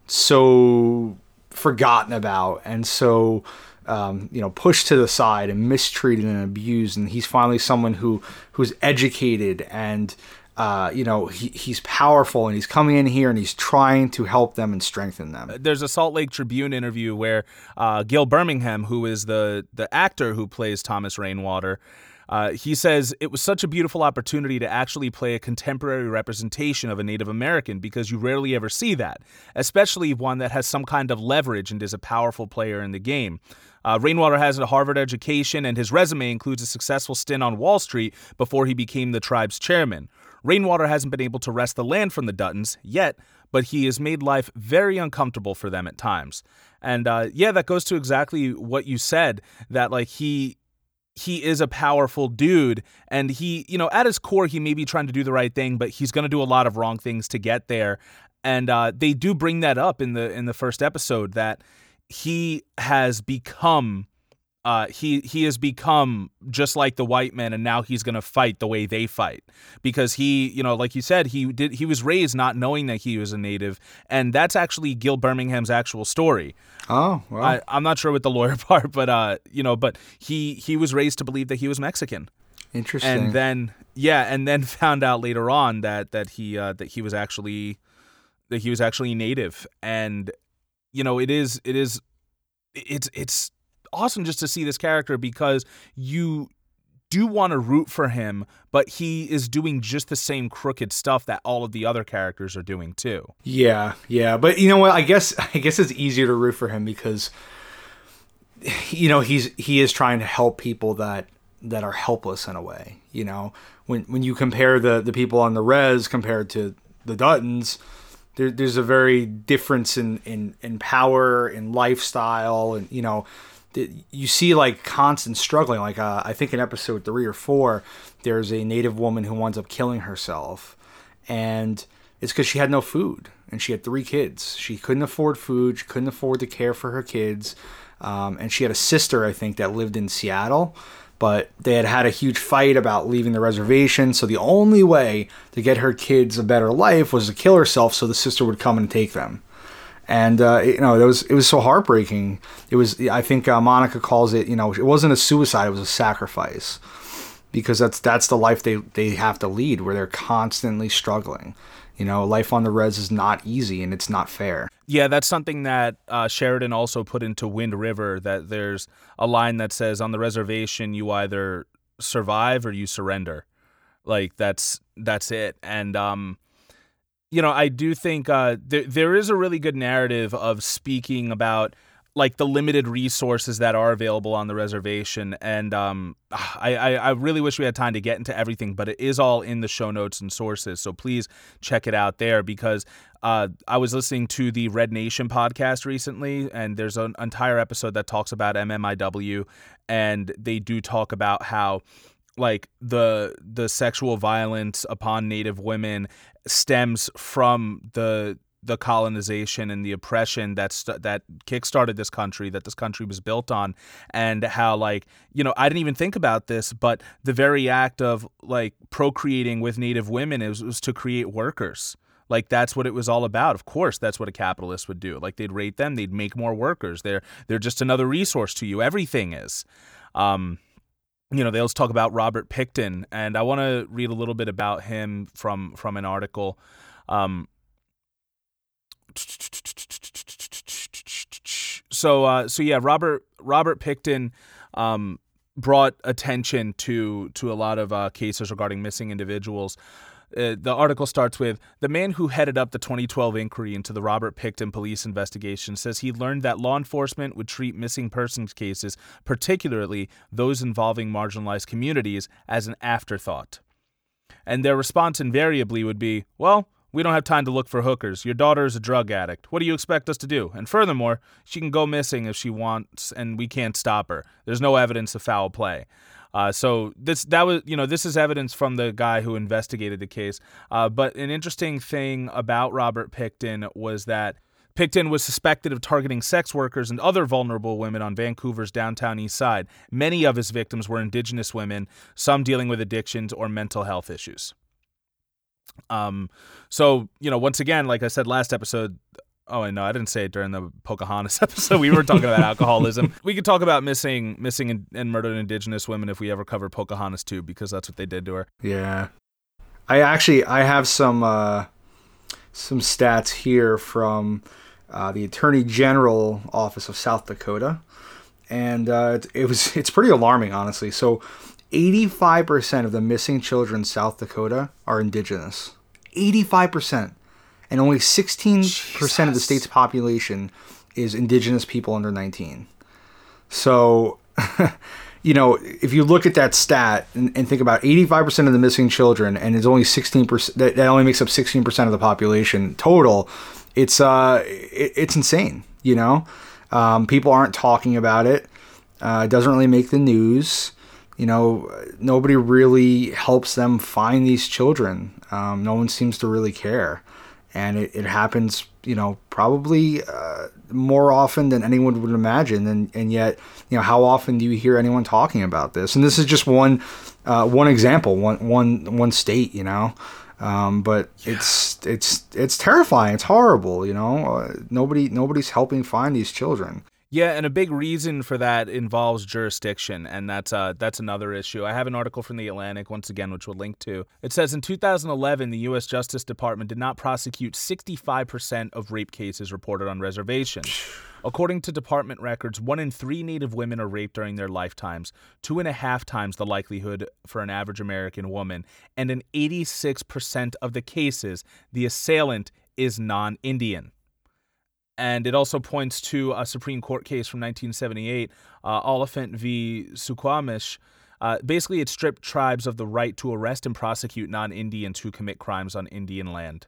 so forgotten about and so... Um, you know, pushed to the side and mistreated and abused, and he's finally someone who who's educated and uh, you know, he, he's powerful and he's coming in here and he's trying to help them and strengthen them. There's a Salt Lake Tribune interview where uh, Gil Birmingham, who is the, the actor who plays Thomas Rainwater, Uh, he says, it was such a beautiful opportunity to actually play a contemporary representation of a Native American because you rarely ever see that, especially one that has some kind of leverage and is a powerful player in the game. Uh, Rainwater has a Harvard education, and his resume includes a successful stint on Wall Street before he became the tribe's chairman. Rainwater hasn't been able to wrest the land from the Duttons yet, but he has made life very uncomfortable for them at times. And uh, yeah, that goes to exactly what you said, that like he... He is a powerful dude, and he, you know, at his core, he may be trying to do the right thing, but he's going to do a lot of wrong things to get there. And uh, they do bring that up in the in the first episode, that he has become, uh, he he has become just like the white men, and now he's going to fight the way they fight because he, you know, like you said, he did he was raised not knowing that he was a Native, and that's actually Gil Birmingham's actual story. Oh, well. I, I'm not sure with the lawyer part, but uh, you know, but he, he was raised to believe that he was Mexican. Interesting. And then, yeah, and then found out later on that that he uh, that he was actually that he was actually Native, and you know, it is it is it's it's awesome just to see this character because you do want to root for him, but he is doing just the same crooked stuff that all of the other characters are doing too. Yeah, yeah. But you know what? I guess I guess it's easier to root for him because, you know, he's he is trying to help people that that are helpless in a way. You know, when when you compare the, the people on the res compared to the Duttons, there, there's a very difference in, in, in power, in lifestyle, and, you know, you see like constant struggling. Like uh, I think in episode three or four, there's a Native woman who winds up killing herself, and it's because she had no food and she had three kids. She couldn't afford food. She couldn't afford to care for her kids. Um, and she had a sister, I think, that lived in Seattle, but they had had a huge fight about leaving the reservation. So the only way to get her kids a better life was to kill herself. So the sister would come and take them. And, uh, you know, it was, it was so heartbreaking. It was, I think uh, Monica calls it, you know, it wasn't a suicide. It was a sacrifice because that's, that's the life they, they have to lead where they're constantly struggling. You know, life on the res is not easy and it's not fair. Yeah, that's something that uh, Sheridan also put into Wind River, that there's a line that says on the reservation, you either survive or you surrender. Like that's, that's it. And, um, you know, I do think uh, there there is a really good narrative of speaking about like the limited resources that are available on the reservation, and um, I, I I really wish we had time to get into everything, but it is all in the show notes and sources, so please check it out there because uh, I was listening to the Red Nation podcast recently, and there's an entire episode that talks about M M I W, and they do talk about how like the the sexual violence upon Native women stems from the the colonization and the oppression that's that kickstarted this country, that this country was built on, and how like, you know, I didn't even think about this, but the very act of like procreating with Native women is was to create workers. Like that's what it was all about. Of course, that's what a capitalist would do. Like they'd rate them, they'd make more workers. They're they're just another resource to you. Everything is. Um, You know, they also talk about Robert Pickton, and I want to read a little bit about him from from an article. Um, so, uh, so yeah, Robert Robert Pickton um, brought attention to to a lot of uh, cases regarding missing individuals. Uh, the article starts with, the man who headed up the twenty twelve inquiry into the Robert Pickton police investigation says he learned that law enforcement would treat missing persons cases, particularly those involving marginalized communities, as an afterthought. And their response invariably would be, well, we don't have time to look for hookers. Your daughter is a drug addict. What do you expect us to do? And furthermore, she can go missing if she wants, and we can't stop her. There's no evidence of foul play. Uh, so this that was you know this is evidence from the guy who investigated the case. Uh, but an interesting thing about Robert Pickton was that Pickton was suspected of targeting sex workers and other vulnerable women on Vancouver's downtown east side. Many of his victims were Indigenous women, some dealing with addictions or mental health issues. Um, so you know once again, like I said last episode. Oh, I know. I didn't say it during the Pocahontas episode. We were talking about alcoholism. We could talk about missing missing and, and murdered Indigenous women if we ever cover Pocahontas too, because that's what they did to her. Yeah. I actually I have some uh, some stats here from uh, the Attorney General Office of South Dakota, and uh, it, it was it's pretty alarming, honestly. So, eighty-five percent of the missing children in South Dakota are indigenous. eighty-five percent, and only sixteen percent Jesus. Of the state's population is indigenous people under nineteen. So, you know, if you look at that stat and, and think about eighty-five percent of the missing children, and it's only sixteen percent, that, that only makes up sixteen percent of the population total. It's uh, it, it's insane. You know, um, people aren't talking about it. Uh, it doesn't really make the news. You know, nobody really helps them find these children. Um, no one seems to really care. And it, it happens, you know, probably uh, more often than anyone would imagine. And, and yet, you know, how often do you hear anyone talking about this? And this is just one uh, one example, one one one state, you know. Um, but yeah. it's it's it's terrifying. It's horrible. You know, uh, nobody nobody's helping find these children. Yeah, and a big reason for that involves jurisdiction, and that's uh, that's another issue. I have an article from The Atlantic, once again, which we'll link to. It says, in two thousand eleven, the U S Justice Department did not prosecute sixty-five percent of rape cases reported on reservations. According to department records, one in three Native women are raped during their lifetimes, two and a half times the likelihood for an average American woman, and in eighty-six percent of the cases, the assailant is non-Indian. And it also points to a Supreme Court case from nineteen seventy-eight, uh, Oliphant v. Suquamish. Uh, basically, it stripped tribes of the right to arrest and prosecute non-Indians who commit crimes on Indian land.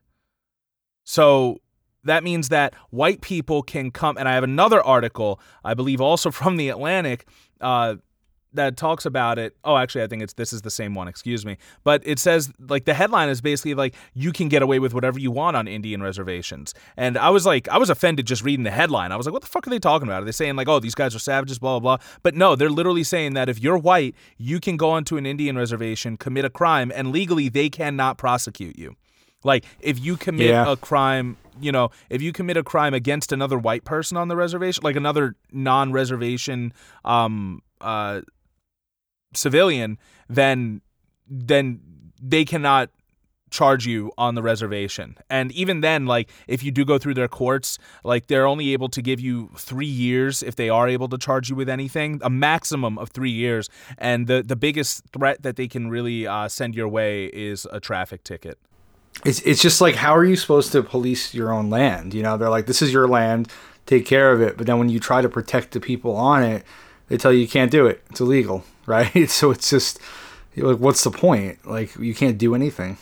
So that means that white people can come. And I have another article, I believe also from The Atlantic, uh, that talks about it. Oh, actually, I think it's this is the same one. Excuse me. But it says, like, the headline is basically like, you can get away with whatever you want on Indian reservations. And I was like, I was offended just reading the headline. I was like, what the fuck are they talking about? Are they saying like, oh, these guys are savages, blah, blah, blah. But no, they're literally saying that if you're white, you can go onto an Indian reservation, commit a crime, and legally they cannot prosecute you. Like, if you commit yeah. a crime, you know, if you commit a crime against another white person on the reservation, like another non-reservation, um, uh, civilian, then then they cannot charge you on the reservation. And even then, like, if you do go through their courts, like, they're only able to give you three years if they are able to charge you with anything, a maximum of three years. And the, the biggest threat that they can really uh, send your way is a traffic ticket. It's it's just like, how are you supposed to police your own land? You know, they're like, this is your land, take care of it. But then when you try to protect the people on it, they tell you you can't do it. It's illegal. Right? So it's just, like, what's the point? Like, you can't do anything.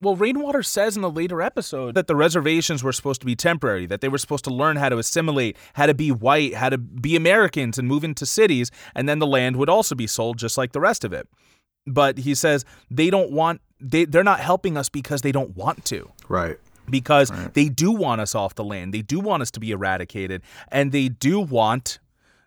Well, Rainwater says in a later episode that the reservations were supposed to be temporary, that they were supposed to learn how to assimilate, how to be white, how to be Americans and move into cities, and then the land would also be sold just like the rest of it. But he says they don't want, they, they're not helping us because they don't want to. Right. Because right. they do want us off the land. They do want us to be eradicated, and they do want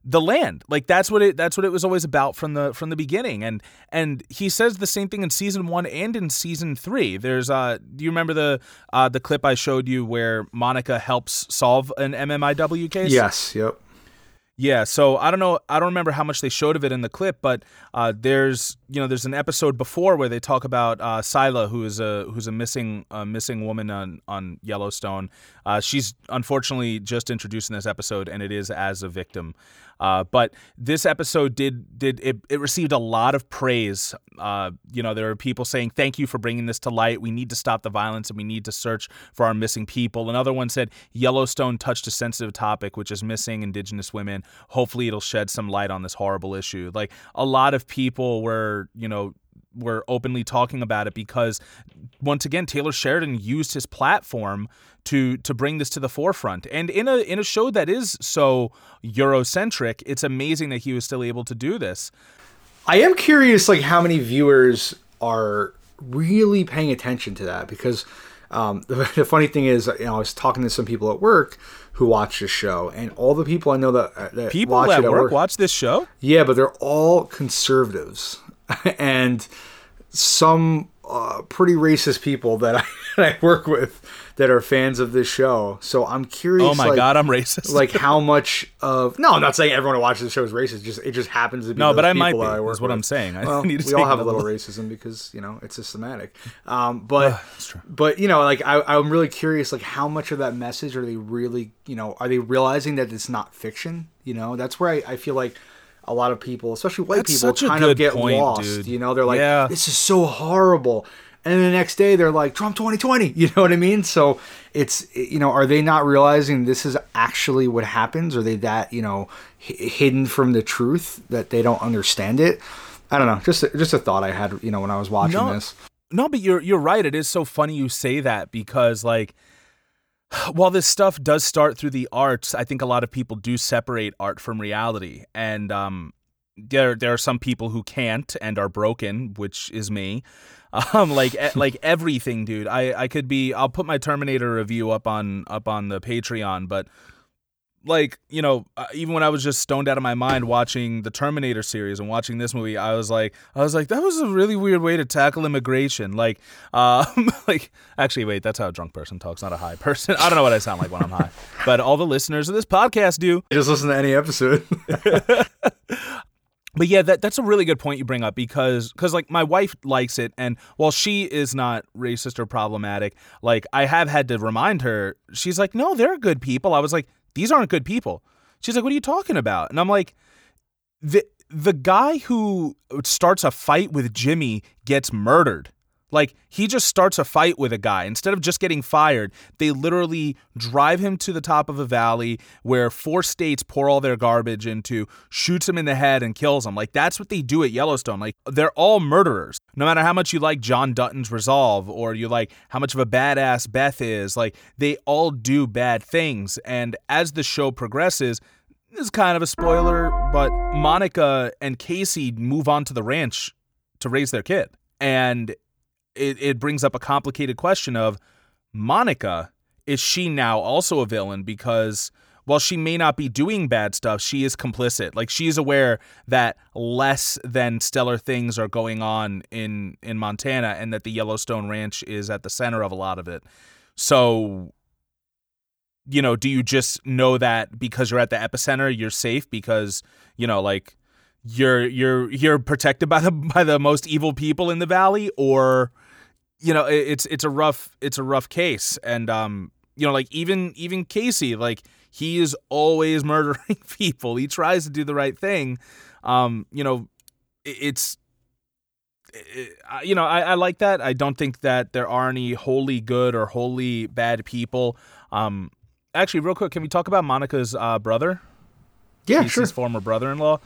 the land. Like, that's what it that's what it was always about from the from the beginning. And and he says the same thing in season one and in season three. There's uh do you remember the uh the clip I showed you where Monica helps solve an M M I W case? Yes, yep. Yeah, so I don't know I don't remember how much they showed of it in the clip, but uh there's you know there's an episode before where they talk about uh Sila, who is a who's a missing uh, missing woman on on Yellowstone. Uh she's unfortunately just introduced in this episode, and it is as a victim. Uh, but this episode did did it, it received a lot of praise. Uh, you know, there are people saying, thank you for bringing this to light. We need to stop the violence, and we need to search for our missing people. Another one said, Yellowstone touched a sensitive topic, which is missing indigenous women. Hopefully it'll shed some light on this horrible issue. Like, a lot of people were, you know, were openly talking about it because, once again, Taylor Sheridan used his platform to to bring this to the forefront. And in a in a show that is so Eurocentric, it's amazing that he was still able to do this. I am curious, like, how many viewers are really paying attention to that, because um, the, the funny thing is, you know, I was talking to some people at work who watch this show, and all the people I know that, that people watch at, it at work, work watch this show. Yeah, but they're all conservatives. And some uh, pretty racist people that I, that I work with that are fans of this show. So I'm curious. Oh my like, God, I'm racist. Like how much of, no, I'm not saying everyone who watches the show is racist. Just, it just happens to be no, but I might be, I work is what with. I'm saying. I well, need to we all have a little racism because, you know, it's systematic. Um, but, oh, that's true. But you know, like I, I'm really curious, like how much of that message are they really, you know, are they realizing that it's not fiction? You know, that's where I, I feel like, a lot of people, especially white That's people, kind of get point, lost. Dude. You know, they're like, yeah. "This is so horrible," and then the next day they're like, "Trump twenty twenty." You know what I mean? So it's, you know, are they not realizing this is actually what happens? Are they that, you know, h- hidden from the truth that they don't understand it? I don't know. Just a, just a thought I had, you know, when I was watching no, this. No, but you're you're right. It is so funny you say that because like. While this stuff does start through the arts, I think a lot of people do separate art from reality. And um, there there are some people who can't and are broken, which is me. Um, like like everything, dude. I, I could be... I'll put my Terminator review up on up on the Patreon, but like, you know, even when I was just stoned out of my mind watching the Terminator series and watching this movie, I was like, I was like, that was a really weird way to tackle immigration. Like, um, like actually, wait, that's how a drunk person talks, not a high person. I don't know what I sound like when I'm high, but all the listeners of this podcast do. Just listen to any episode. But yeah, that that's a really good point you bring up because because like my wife likes it, and while she is not racist or problematic, like I have had to remind her. She's like, no, they're good people. I was like. These aren't good people. She's like, what are you talking about? And I'm like, the the guy who starts a fight with Jimmy gets murdered. Like, he just starts a fight with a guy. Instead of just getting fired, they literally drive him to the top of a valley where four states pour all their garbage into, shoots him in the head, and kills him. Like, that's what they do at Yellowstone. Like, they're all murderers. No matter how much you like John Dutton's resolve or you like how much of a badass Beth is, like, they all do bad things. And as the show progresses... This is kind of a spoiler, but Monica and Casey move on to the ranch to raise their kid. And... It, it brings up a complicated question of Monica, is she now also a villain? Because while she may not be doing bad stuff, she is complicit. Like she is aware that less than stellar things are going on in, in Montana and that the Yellowstone Ranch is at the center of a lot of it. So, you know, do you just know that because you're at the epicenter, you're safe because, you know, like you're, you're, you're protected by the, by the most evil people in the valley or, you know, it's it's a rough it's a rough case, and um, you know, like even even Casey, like he is always murdering people. He tries to do the right thing, um, you know. It's it, you know, I, I like that. I don't think that there are any wholly good or wholly bad people. Um, actually, real quick, can we talk about Monica's uh, brother? Yeah, Casey's sure. Former brother-in-law.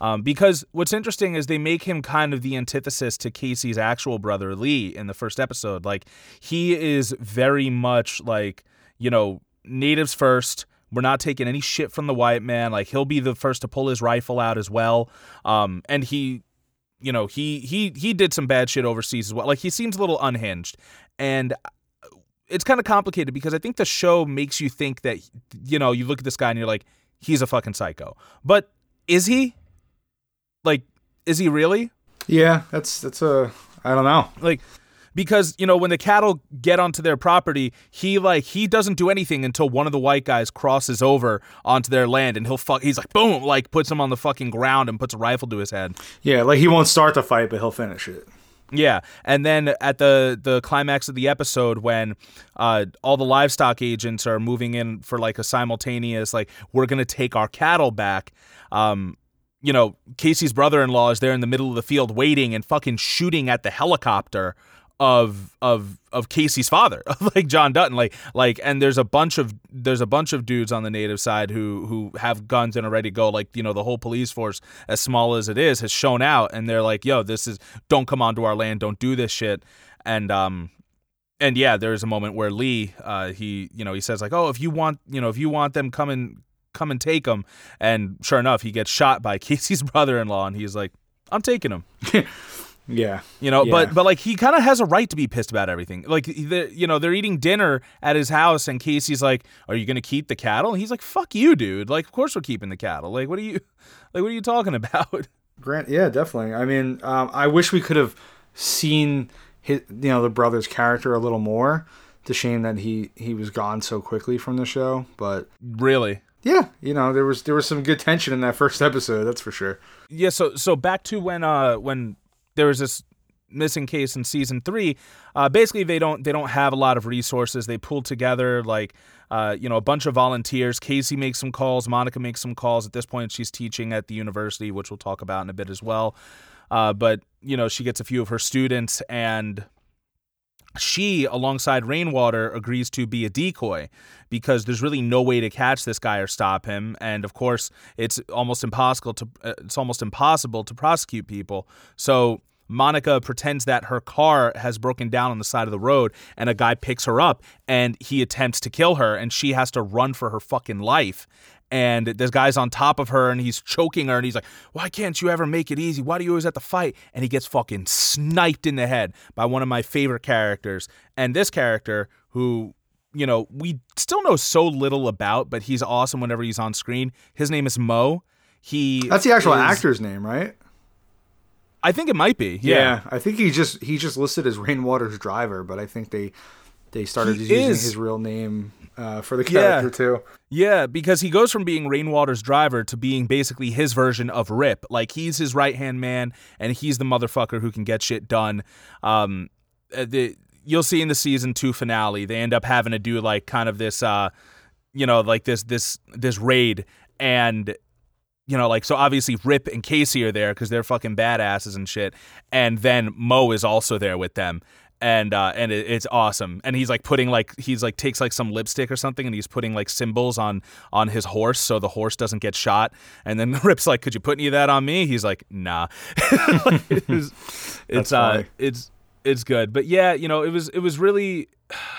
Um, because what's interesting is they make him kind of the antithesis to Casey's actual brother, Lee, in the first episode. Like, he is very much like, you know, natives first. We're not taking any shit from the white man. Like, he'll be the first to pull his rifle out as well. Um, and he, you know, he, he, he did some bad shit overseas as well. Like, he seems a little unhinged. And it's kind of complicated because I think the show makes you think that, you know, you look at this guy and you're like, he's a fucking psycho. But is he? Like, is he really? Yeah, that's, that's a, I don't know. Like, because, you know, when the cattle get onto their property, he, like, he doesn't do anything until one of the white guys crosses over onto their land, and he'll fuck, he's like, boom, like, puts him on the fucking ground and puts a rifle to his head. Yeah, like, he won't start the fight, but he'll finish it. Yeah, and then at the, the climax of the episode when uh, all the livestock agents are moving in for, like, a simultaneous, like, we're going to take our cattle back, um... you know, Casey's brother-in-law is there in the middle of the field waiting and fucking shooting at the helicopter of of of Casey's father, like John Dutton, like like. And there's a bunch of there's a bunch of dudes on the native side who who have guns and are ready to go. Like, you know, the whole police force, as small as it is, has shown out, and they're like, "Yo, this is don't come onto our land, don't do this shit." And um, and yeah, there is a moment where Lee, uh, he you know he says like, "Oh, if you want, you know, if you want them, come and." come and take him, and sure enough he gets shot by Casey's brother-in-law, and he's like, I'm taking him. yeah you know yeah. but but like he kind of has a right to be pissed about everything. Like, you know, they're eating dinner at his house, and Casey's like, are you gonna keep the cattle? And he's like, fuck you, dude, like, of course we're keeping the cattle. Like, what are you like what are you talking about? Grant yeah definitely I mean um I wish we could have seen his, you know, the brother's character a little more. It's a shame that he, he was gone so quickly from the show, but really, yeah, you know, there was there was some good tension in that first episode, that's for sure. Yeah, so so back to when uh when there was this missing case in season three, uh, basically they don't they don't have a lot of resources. They pulled together like uh, you know a bunch of volunteers. Casey makes some calls, Monica makes some calls. At this point, she's teaching at the university, which we'll talk about in a bit as well. Uh, but you know, she gets a few of her students, and she, alongside Rainwater, agrees to be a decoy because there's really no way to catch this guy or stop him, and of course, it's almost impossible to uh, it's almost impossible to prosecute people. So Monica pretends that her car has broken down on the side of the road, and a guy picks her up, and he attempts to kill her, and she has to run for her fucking life. And this guy's on top of her, and he's choking her, and he's like, why can't you ever make it easy? Why do you always have to fight? And he gets fucking sniped in the head by one of my favorite characters. And this character, who, you know, we still know so little about, but he's awesome whenever he's on screen. His name is Mo. He That's the actual is, actor's name, right? I think it might be. Yeah. yeah. I think he just he just listed as Rainwater's driver, but I think they they started he using is. his real name uh, for the character yeah. too. Yeah, because he goes from being Rainwater's driver to being basically his version of Rip. Like, he's his right-hand man, and he's the motherfucker who can get shit done. Um, the you'll see in the season two finale, they end up having to do like kind of this uh, you know, like this this this raid, and you know, like, so obviously Rip and Casey are there because they're fucking badasses and shit. And then Mo is also there with them. And uh, and it, it's awesome. And he's like putting like, he's like takes like some lipstick or something, and he's putting like symbols on on his horse so the horse doesn't get shot. And then Rip's like, could you put any of that on me? He's like, nah. like, it was, it's uh, it's it's good. But yeah, you know, it was it was really,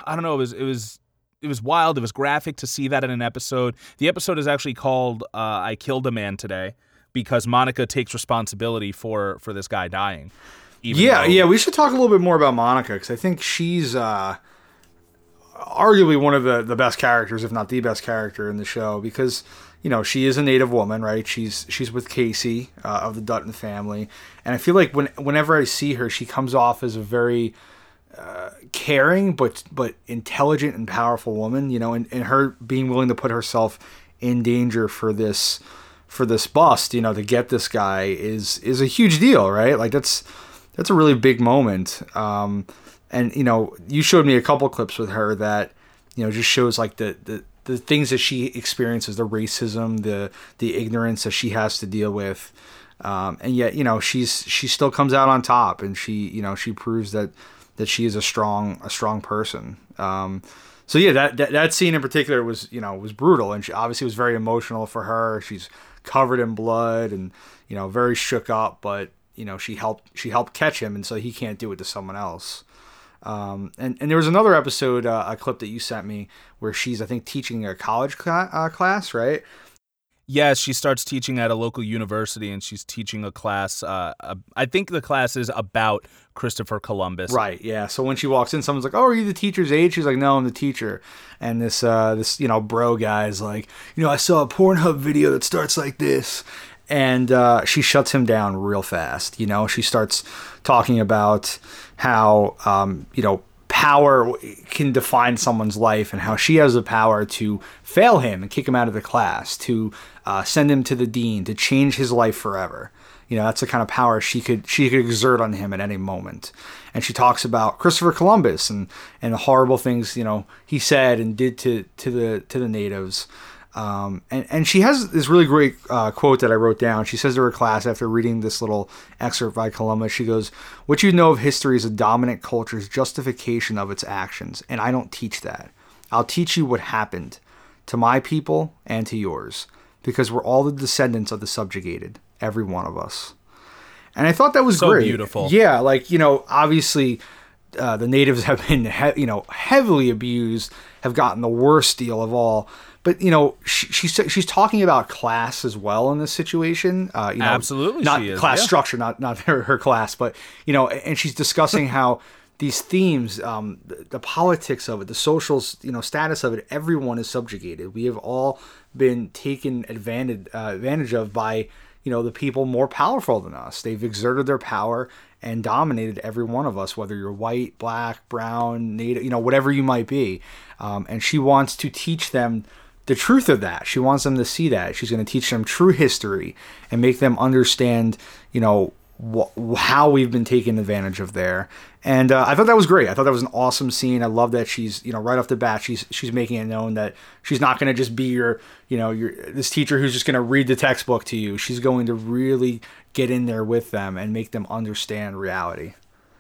I don't know, it was it was. It was wild. It was graphic to see that in an episode. The episode is actually called uh, I Killed a Man Today, because Monica takes responsibility for, for this guy dying. Yeah, though- yeah. We should talk a little bit more about Monica, because I think she's uh, arguably one of the, the best characters, if not the best character in the show, because, you know, she is a Native woman, right? She's she's with Casey uh, of the Dutton family. And I feel like when whenever I see her, she comes off as a very... Uh, caring but but intelligent and powerful woman, you know, and, and her being willing to put herself in danger for this for this bust, you know, to get this guy is is a huge deal, right? Like, that's that's a really big moment. Um, and you know, you showed me a couple clips with her that, you know, just shows like the the, the things that she experiences, the racism, the the ignorance that she has to deal with, um, and yet, you know, she's she still comes out on top, and she, you know, she proves that that she is a strong, a strong person. Um, so yeah, that, that, that scene in particular was, you know, was brutal. And she obviously was very emotional for her. She's covered in blood and, you know, very shook up, but you know, she helped, she helped catch him. And so he can't do it to someone else. Um, and, and there was another episode, uh, a clip that you sent me where she's, I think, teaching a college cl- uh, class, right? Yes, she starts teaching at a local university, and she's teaching a class. Uh, uh, I think the class is about Christopher Columbus. Right. Yeah. So when she walks in, someone's like, "Oh, are you the teacher's aide?" She's like, "No, I'm the teacher." And this, uh, this, you know, bro guy's like, "You know, I saw a Pornhub video that starts like this," and uh, she shuts him down real fast. You know, she starts talking about how, um, you know, power can define someone's life, and how she has the power to fail him and kick him out of the class, to uh, send him to the dean, to change his life forever. You know, that's the kind of power she could she could exert on him at any moment. And she talks about Christopher Columbus and and the horrible things, you know, he said and did to to the to the natives. Um, and, and she has this really great uh, quote that I wrote down. She says to her class, after reading this little excerpt by Columbus, she goes, "What you know of history is a dominant culture's justification of its actions, and I don't teach that. I'll teach you what happened to my people and to yours, because we're all the descendants of the subjugated, every one of us." And I thought that was so great. Beautiful. Yeah, like, you know, obviously... Uh, the natives have been, he- you know, heavily abused, have gotten the worst deal of all. But, you know, she, she's she's talking about class as well in this situation. Uh, you know, absolutely, not she is, class yeah. structure, not not her, her class, but you know, and she's discussing how these themes, um, the, the politics of it, the social, you know, status of it. Everyone is subjugated. We have all been taken advantage uh, advantage of by, you know, the people more powerful than us. They've exerted their power and dominated every one of us, whether you're white, black, brown, native, you know, whatever you might be. Um, and she wants to teach them the truth of that. She wants them to see that. She's going to teach them true history and make them understand, you know, wh- how we've been taken advantage of there. And uh, I thought that was great. I thought that was an awesome scene. I love that she's, you know, right off the bat, she's she's making it known that she's not going to just be your, you know, your this teacher who's just going to read the textbook to you. She's going to really get in there with them and make them understand reality,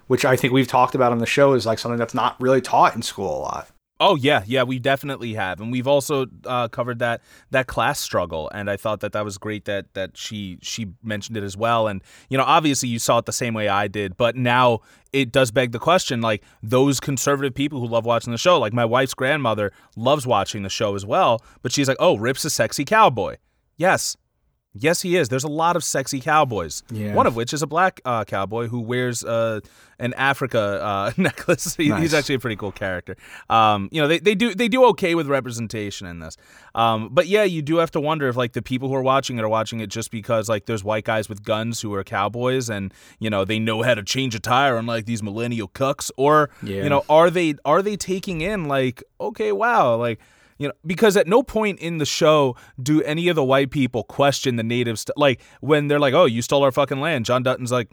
which I think we've talked about on the show is like something that's not really taught in school a lot. Oh, yeah. Yeah, we definitely have. And we've also uh, covered that that class struggle. And I thought that that was great that that she she mentioned it as well. And, you know, obviously you saw it the same way I did. But now it does beg the question, like those conservative people who love watching the show, like my wife's grandmother loves watching the show as well. But she's like, oh, Rip's a sexy cowboy. Yes. Yes, he is. There's a lot of sexy cowboys, yeah. One of which is a black uh, cowboy who wears uh, an Africa uh, necklace. He, nice. He's actually a pretty cool character. Um, you know, they, they do they do okay with representation in this. Um, but, yeah, you do have to wonder if, like, the people who are watching it are watching it just because, like, there's white guys with guns who are cowboys and, you know, they know how to change a tire unlike these millennial cucks. Or, yeah. you know, are they are they taking in, like, okay, wow, like, you know, because at no point in the show do any of the white people question the natives. St- like when they're like, "Oh, you stole our fucking land," John Dutton's like,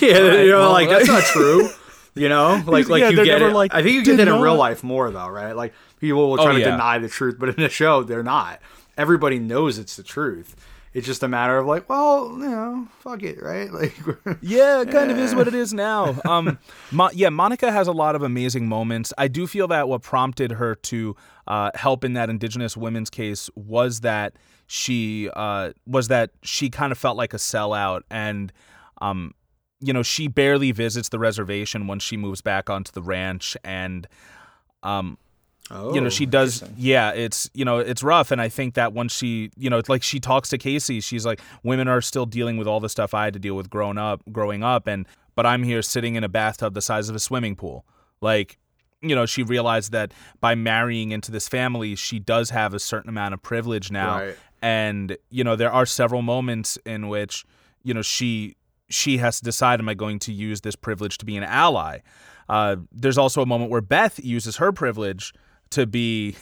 "Yeah, right, you know, well, like that's not true." You know, like like yeah, you get it. Like, I think you get that in real life more though, right? Like people will try oh, to yeah. deny the truth, but in the show, they're not. Everybody knows it's the truth. It's just a matter of like, well, you know, fuck it, right? Like, yeah, it kind yeah. of is what it is now. Um, Mo- yeah, Monica has a lot of amazing moments. I do feel that what prompted her to uh, help in that Indigenous women's case was that she uh, was that she kind of felt like a sellout, and um, you know, she barely visits the reservation once she moves back onto the ranch, and um. Oh, you know, she does. Yeah, it's, you know, it's rough. And I think that once she, you know, it's like she talks to Casey, she's like, women are still dealing with all the stuff I had to deal with growing up, growing up. And but I'm here sitting in a bathtub the size of a swimming pool. Like, you know, she realized that by marrying into this family, she does have a certain amount of privilege now. Right. And, you know, there are several moments in which, you know, she she has to decide, am I going to use this privilege to be an ally? Uh, there's also a moment where Beth uses her privilege to be,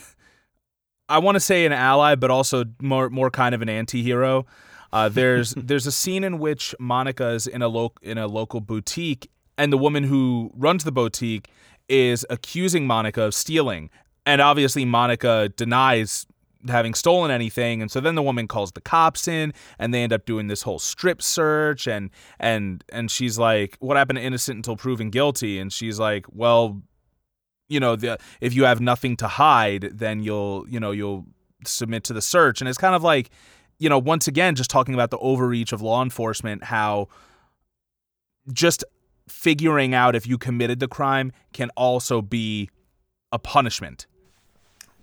I want to say an ally, but also more more kind of an anti-hero. Uh, there's there's a scene in which Monica is in a, lo- in a local boutique, and the woman who runs the boutique is accusing Monica of stealing. And obviously Monica denies having stolen anything, and so then the woman calls the cops in, and they end up doing this whole strip search, and and and she's like, what happened to innocent until proven guilty? And she's like, well, you know, the, if you have nothing to hide, then you'll, you know, you'll submit to the search. And it's kind of like, you know, once again, just talking about the overreach of law enforcement, how just figuring out if you committed the crime can also be a punishment.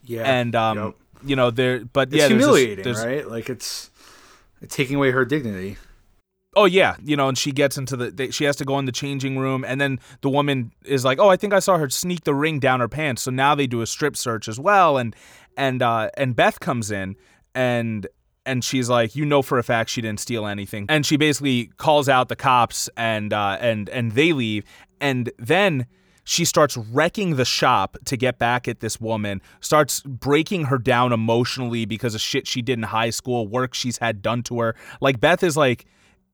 Yeah. And, um, yep. you know, there, but it's yeah, it's humiliating, there's this, there's, right? Like it's, it's taking away her dignity. Oh, yeah. You know, and she gets into the, they, she has to go in the changing room. And then the woman is like, oh, I think I saw her sneak the ring down her pants. So now they do a strip search as well. And, and, uh, and Beth comes in and, and she's like, you know, for a fact, she didn't steal anything. And she basically calls out the cops and, uh, and, and they leave. And then she starts wrecking the shop to get back at this woman, starts breaking her down emotionally because of shit she did in high school, work she's had done to her. Like Beth is like,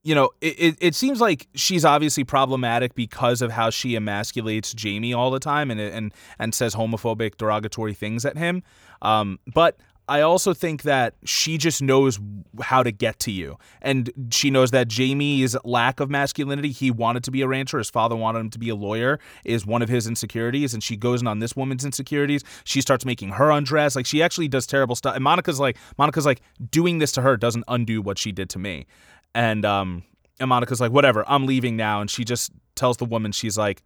you know, it, it, it seems like she's obviously problematic because of how she emasculates Jamie all the time and and, and says homophobic, derogatory things at him. Um, but I also think that she just knows how to get to you. And she knows that Jamie's lack of masculinity, he wanted to be a rancher, his father wanted him to be a lawyer, is one of his insecurities. And she goes in on this woman's insecurities. She starts making her undress. Like, she actually does terrible stuff. And Monica's like, Monica's like, doing this to her doesn't undo what she did to me. And um, and Monica's like, whatever, I'm leaving now. And she just tells the woman, she's like,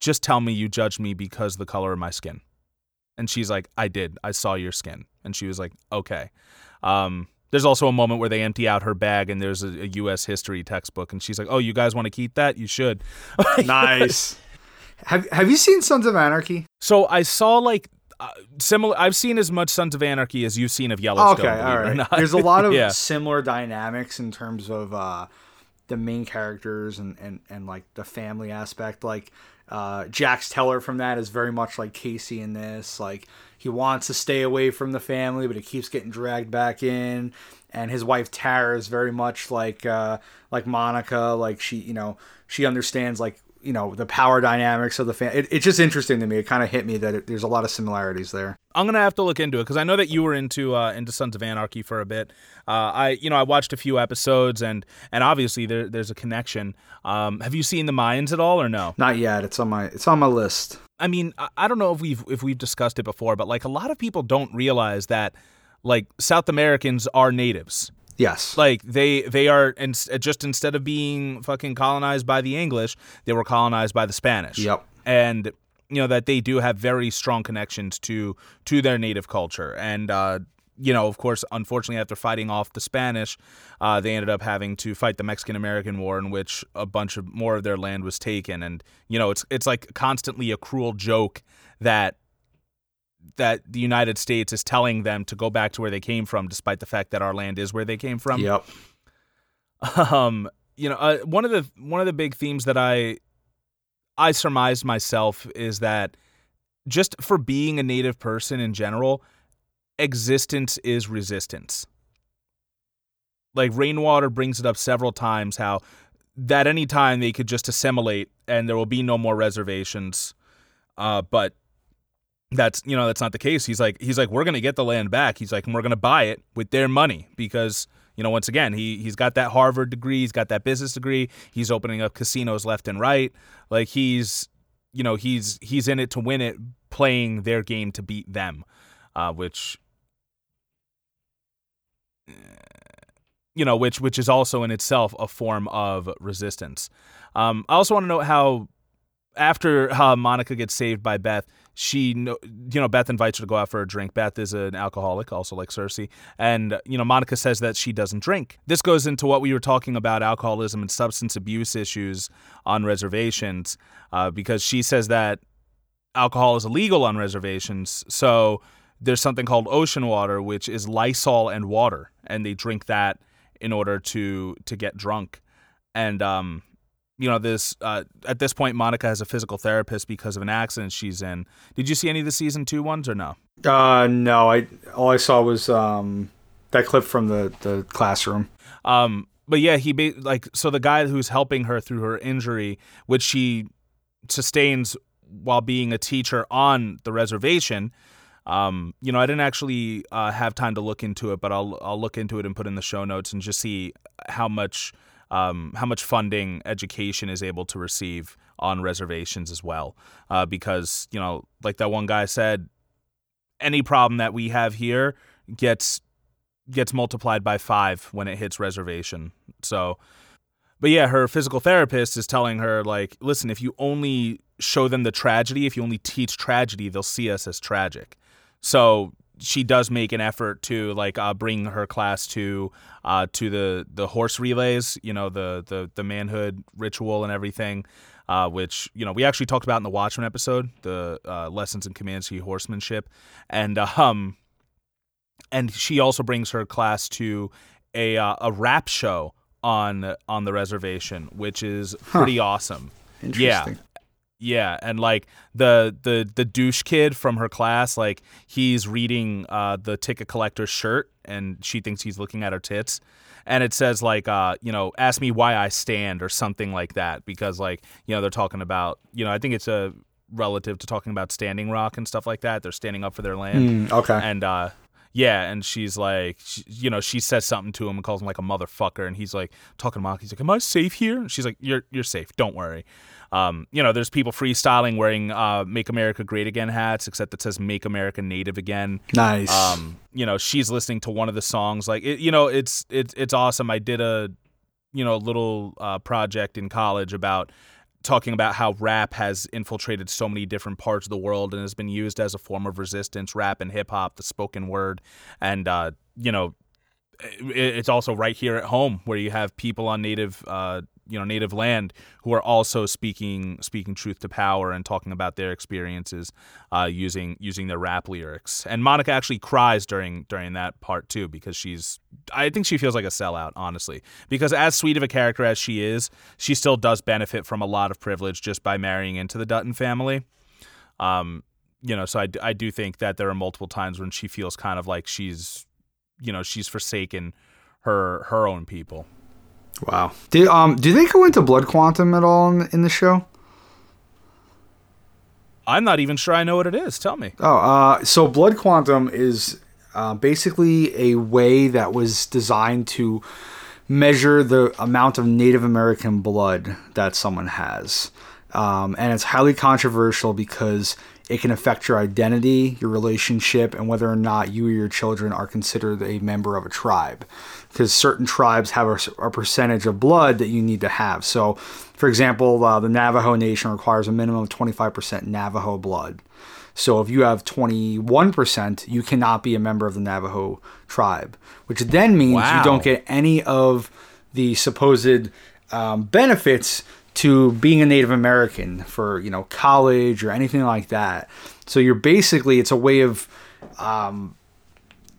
just tell me you judged me because of the color of my skin. And she's like, I did. I saw your skin. And she was like, okay. Um, there's also a moment where they empty out her bag and there's a, a U S history textbook. And she's like, oh, you guys want to keep that? You should. Nice. Have Have you seen Sons of Anarchy? So I saw like... Uh, similar, I've seen as much Sons of Anarchy as you've seen of Yellowstone. Okay, all right. There's a lot of yeah. similar dynamics in terms of uh, the main characters and, and, and like the family aspect. Like uh, Jax Teller from that is very much like Casey in this. Like he wants to stay away from the family, but he keeps getting dragged back in. And his wife Tara is very much like uh, like Monica. Like she, you know, she understands like, you know, the power dynamics of the family. It, it's just interesting to me. It kind of hit me that it, there's a lot of similarities there. I'm going to have to look into it because I know that you were into uh, into Sons of Anarchy for a bit. Uh, I you know, I watched a few episodes and and obviously there, there's a connection. Um, have you seen The Mayans at all or no? Not yet. It's on my it's on my list. I mean, I, I don't know if we've if we've discussed it before, but like a lot of people don't realize that like South Americans are natives. Yes. Like they they are, and just instead of being fucking colonized by the English, they were colonized by the Spanish. Yep. And you know that they do have very strong connections to to their native culture. And uh, you know, of course, unfortunately, after fighting off the Spanish, uh, they ended up having to fight the Mexican-American War, in which a bunch of more of their land was taken. And you know, it's it's like constantly a cruel joke that. that the United States is telling them to go back to where they came from, despite the fact that our land is where they came from. Yep. Um, you know, uh, one of the, one of the big themes that I, I surmised myself is that just for being a native person in general, existence is resistance. Like Rainwater brings it up several times, how that any time they could just assimilate and there will be no more reservations. Uh, but, That's, you know, that's not the case. He's like, he's like, we're going to get the land back. He's like, and we're going to buy it with their money because, you know, once again, he, he's got that Harvard degree. He's got that business degree. He's opening up casinos left and right. Like he's, you know, he's, he's in it to win it, playing their game to beat them, uh, which, you know, which, which is also in itself a form of resistance. Um, I also want to know how, after uh, Monica gets saved by Beth, she, you know, Beth invites her to go out for a drink. Beth is an alcoholic, also like Cersei. And, you know, Monica says that she doesn't drink. This goes into what we were talking about, alcoholism and substance abuse issues on reservations, uh, because she says that alcohol is illegal on reservations. So there's something called ocean water, which is Lysol and water. And they drink that in order to, to get drunk. And, um... you know, this uh, at this point, Monica has a physical therapist because of an accident she's in. Did you see any of the season two ones or no? Uh, no, I all I saw was um, that clip from the, the classroom. Um, but yeah, he ba- like so the guy who's helping her through her injury, which she sustains while being a teacher on the reservation. Um, you know, I didn't actually uh, have time to look into it, but I'll I'll look into it and put in the show notes and just see how much. Um, how much funding education is able to receive on reservations as well. Uh, because, you know, like that one guy said, any problem that we have here gets gets multiplied by five when it hits reservation. So, but yeah, her physical therapist is telling her, like, listen, if you only show them the tragedy, if you only teach tragedy, they'll see us as tragic. So she does make an effort to like uh, bring her class to uh, to the, the horse relays, you know, the, the, the manhood ritual and everything, uh, which, you know, we actually talked about in the Watchmen episode, the uh, lessons in Comanche horsemanship. And um, and she also brings her class to a uh, a rap show on on the reservation, which is pretty huh. awesome. Interesting. Yeah. Yeah, and like the the the douche kid from her class, like he's reading uh, the ticket collector's shirt, and she thinks he's looking at her tits, and it says like uh you know, ask me why I stand or something like that, because like, you know, they're talking about, you know, I think it's a relative to talking about Standing Rock and stuff like that. They're standing up for their land. Mm, okay. And uh, yeah, and she's like, she, you know, she says something to him and calls him like a motherfucker, and he's like talking to Monica. He's like, am I safe here? And she's like, you're you're safe. Don't worry. Um, you know, there's people freestyling wearing uh, Make America Great Again hats, except it says Make America Native Again. Nice. Um, you know, she's listening to one of the songs. Like, it, you know, it's it's it's awesome. I did a, you know, little uh, project in college about talking about how rap has infiltrated so many different parts of the world and has been used as a form of resistance, rap and hip-hop, the spoken word, and, uh, you know, it, it's also right here at home where you have people on Native uh you know, native land who are also speaking speaking truth to power and talking about their experiences uh, using using their rap lyrics. And Monica actually cries during during that part too, because she's I think she feels like a sellout, honestly, because as sweet of a character as she is, she still does benefit from a lot of privilege just by marrying into the Dutton family. Um, you know, so I, I do think that there are multiple times when she feels kind of like she's, you know, she's forsaken her her own people. Wow. Did um do they go into blood quantum at all in, in the show? I'm not even sure I know what it is. Tell me. Oh, uh, so blood quantum is uh, basically a way that was designed to measure the amount of Native American blood that someone has. Um, and it's highly controversial because it can affect your identity, your relationship, and whether or not you or your children are considered a member of a tribe. Because certain tribes have a, a percentage of blood that you need to have. So, for example, uh, the Navajo Nation requires a minimum of twenty-five percent Navajo blood. So if you have twenty-one percent, you cannot be a member of the Navajo tribe. Which then means wow. you don't get any of the supposed um, benefits to being a Native American for, you know, college or anything like that. So you're basically, it's a way of um,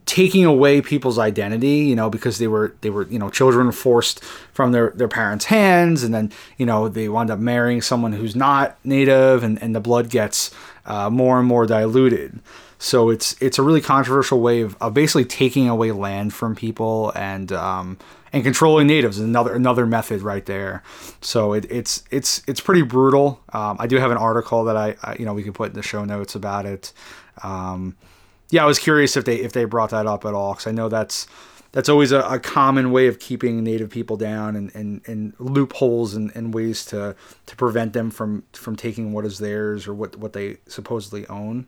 taking away people's identity, you know, because they were, they were, you know, children forced from their, their parents' hands. And then, you know, they wound up marrying someone who's not Native, and, and the blood gets uh, more and more diluted. So it's, it's a really controversial way of, of basically taking away land from people and, um, and controlling natives is another another method right there. So it, it's it's it's pretty brutal. Um, I do have an article that I, I you know we can put in the show notes about it. Um, yeah, I was curious if they if they brought that up at all, because I know that's that's always a, a common way of keeping Native people down, and and, and loopholes and, and ways to, to prevent them from, from taking what is theirs or what what they supposedly own.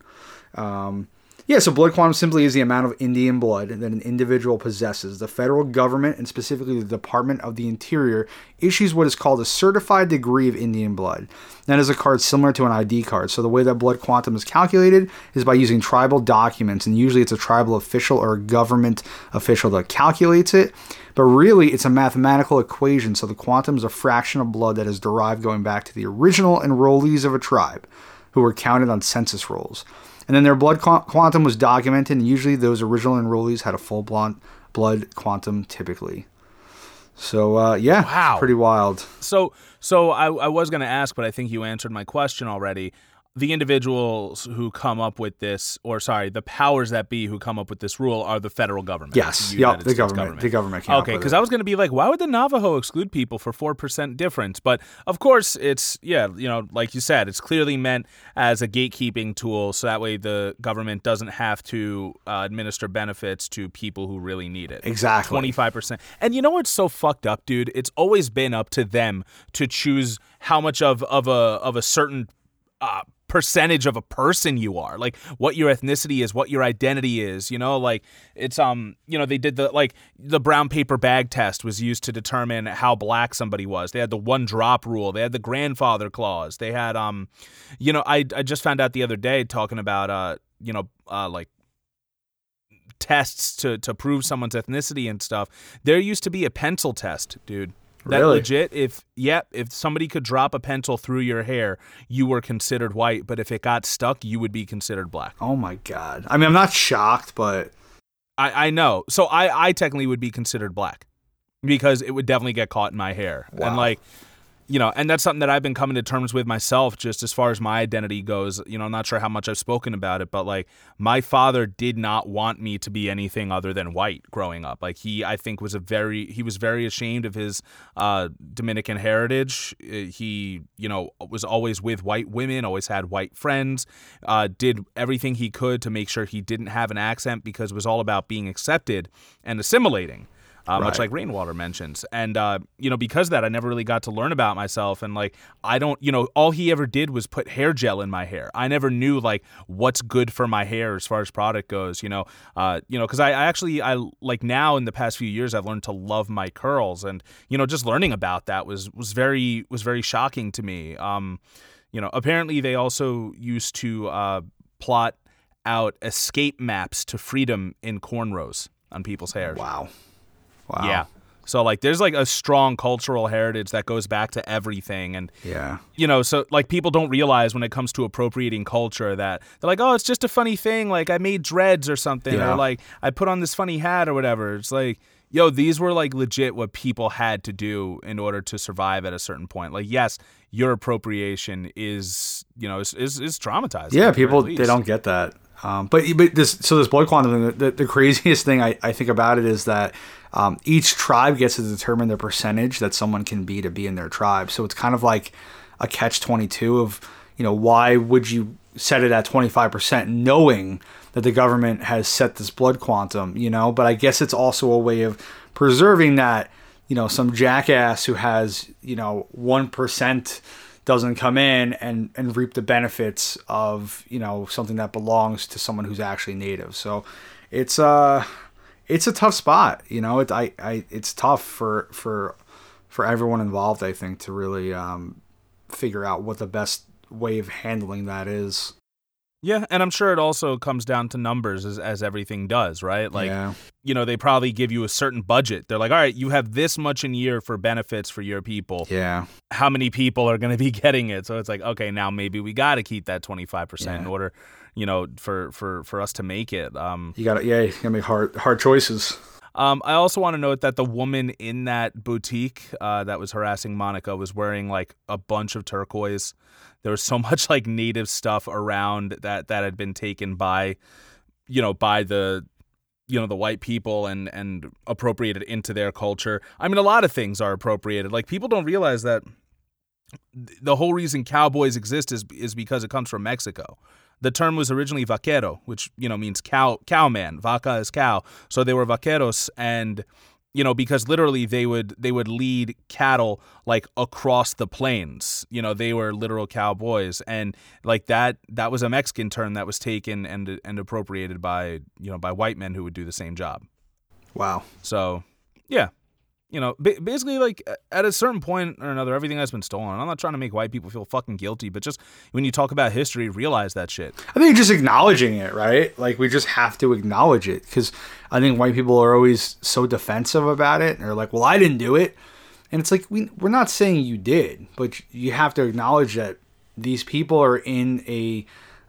Um, Yeah, so blood quantum simply is the amount of Indian blood that an individual possesses. The federal government, and specifically the Department of the Interior, issues what is called a certified degree of Indian blood. That is a card similar to an I D card. So the way that blood quantum is calculated is by using tribal documents, and usually it's a tribal official or a government official that calculates it. But really, it's a mathematical equation, so the quantum is a fraction of blood that is derived going back to the original enrollees of a tribe, who were counted on census rolls. And then their blood quantum was documented, and usually those original enrollees had a full blood quantum typically. So, uh, yeah, wow. It's pretty wild. So so I, I was going to ask, but I think you answered my question already. The individuals who come up with this, or sorry, the powers that be who come up with this rule are the federal government. Yes, the, yep, the government, government. The government came okay, because I was going to be like, why would the Navajo exclude people for four percent difference? But, of course, it's, yeah, you know, like you said, it's clearly meant as a gatekeeping tool, so that way the government doesn't have to uh, administer benefits to people who really need it. Exactly. twenty-five percent. And you know what's so fucked up, dude? It's always been up to them to choose how much of, of, a, of a certain uh, percentage of a person you are, like what your ethnicity is, what your identity is, you know, like it's, um, you know, they did the, like the brown paper bag test was used to determine how black somebody was. They had the one drop rule. They had the grandfather clause. They had, um, you know, I, I just found out the other day talking about, uh, you know, uh, like tests to, to prove someone's ethnicity and stuff. There used to be a pencil test, dude. That really? Legit, if yeah, if somebody could drop a pencil through your hair, you were considered white. But if it got stuck, you would be considered black. Oh, my God. I mean, I'm not shocked, but. I, I know. So I, I technically would be considered black because it would definitely get caught in my hair. Wow. And like, you know, and that's something that I've been coming to terms with myself just as far as my identity goes. You know, I'm not sure how much I've spoken about it, but like my father did not want me to be anything other than white growing up. Like he, I think was a very, he was very ashamed of his uh, Dominican heritage. He, you know, was always with white women, always had white friends, uh, did everything he could to make sure he didn't have an accent because it was all about being accepted and assimilating. Uh, right. Much like Rainwater mentions. And, uh, you know, because of that, I never really got to learn about myself. And, like, I don't, you know, all he ever did was put hair gel in my hair. I never knew, like, what's good for my hair as far as product goes, you know. Uh, you know, because I, I actually, I like, now in the past few years, I've learned to love my curls. And, you know, just learning about that was, was, very, was very shocking to me. Um, you know, apparently they also used to uh, plot out escape maps to freedom in cornrows on people's hair. Wow. Wow. Yeah. So, like, there's, like, a strong cultural heritage that goes back to everything. And, yeah. you know, so, like, people don't realize when it comes to appropriating culture that they're like, oh, it's just a funny thing. Like, I made dreads or something. Yeah. Or, like, I put on this funny hat or whatever. It's like, yo, these were, like, legit what people had to do in order to survive at a certain point. Like, yes, your appropriation is, you know, is is, is traumatizing. Yeah, people, they don't get that. Um, but but this so this blood quantum thing, the, the craziest thing I, I think about it is that um, each tribe gets to determine the percentage that someone can be to be in their tribe. So it's kind of like a catch twenty-two of, you know, why would you set it at twenty-five percent knowing that the government has set this blood quantum, you know? But I guess it's also a way of preserving that, you know, some jackass who has, you know, one percent doesn't come in and, and reap the benefits of, you know, something that belongs to someone who's actually native. So it's uh it's a tough spot, you know. It I, I it's tough for for for everyone involved, I think, to really um figure out what the best way of handling that is. Yeah, and I'm sure it also comes down to numbers, as, as everything does, right? Like, yeah. you know, they probably give you a certain budget. They're like, all right, you have this much in a year for benefits for your people. Yeah. How many people are going to be getting it? So it's like, okay, now maybe we got to keep that twenty-five percent yeah. in order, you know, for, for, for us to make it. Um, you got to, yeah, you got to make hard, hard choices. Um, I also want to note that the woman in that boutique uh, that was harassing Monica was wearing, like, a bunch of turquoise. There was so much, like, native stuff around that, that had been taken by, you know, by the, you know, the white people and, and appropriated into their culture. I mean, a lot of things are appropriated. Like, people don't realize that the whole reason cowboys exist is is because it comes from Mexico. The term was originally vaquero, which, you know, means cow, cowman. Vaca is cow. So they were vaqueros, and, you know, because literally they would they would lead cattle, like, across the plains. You know, they were literal cowboys, and, like, that that was a Mexican term that was taken and and appropriated by, you know, by white men who would do the same job. Wow. So, yeah. You know, basically, like, at a certain point or another, everything that's been stolen. I'm not trying to make white people feel fucking guilty, but just when you talk about history, realize that shit. I think just acknowledging it, right? Like, we just have to acknowledge it, because I think white people are always so defensive about it. And they're like, well, I didn't do it. And it's like, we, we're not saying you did, but you have to acknowledge that these people are in a,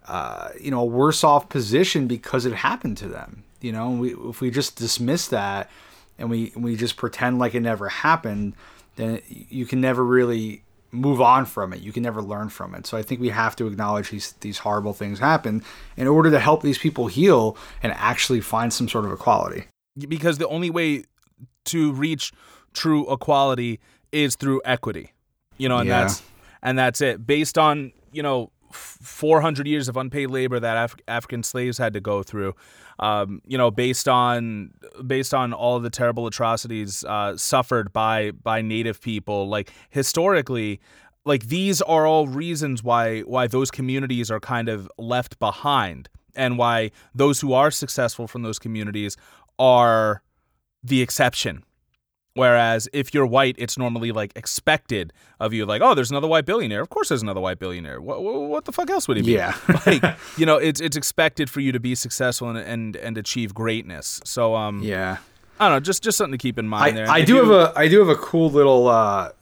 uh, you know, a worse off position because it happened to them. You know, we, if we just dismiss that, and we we just pretend like it never happened, then it, you can never really move on from it. You can never learn from it. So I think we have to acknowledge these these horrible things happen in order to help these people heal and actually find some sort of equality. Because the only way to reach true equality is through equity, you know, and yeah. that's and that's it. Based on, you know, four hundred years of unpaid labor that Af- African slaves had to go through, um, you know, based on based on all of the terrible atrocities uh, suffered by by Native people, like, historically, like, these are all reasons why why those communities are kind of left behind, and why those who are successful from those communities are the exception. Whereas if you're white, it's normally, like, expected of you. Like, oh, there's another white billionaire. Of course there's another white billionaire. What, what the fuck else would he be? Yeah. Like, you know, it's it's expected for you to be successful and and, and achieve greatness. So, um, yeah. I don't know, just, just something to keep in mind I, there. And I do you, have a I do have a cool little uh,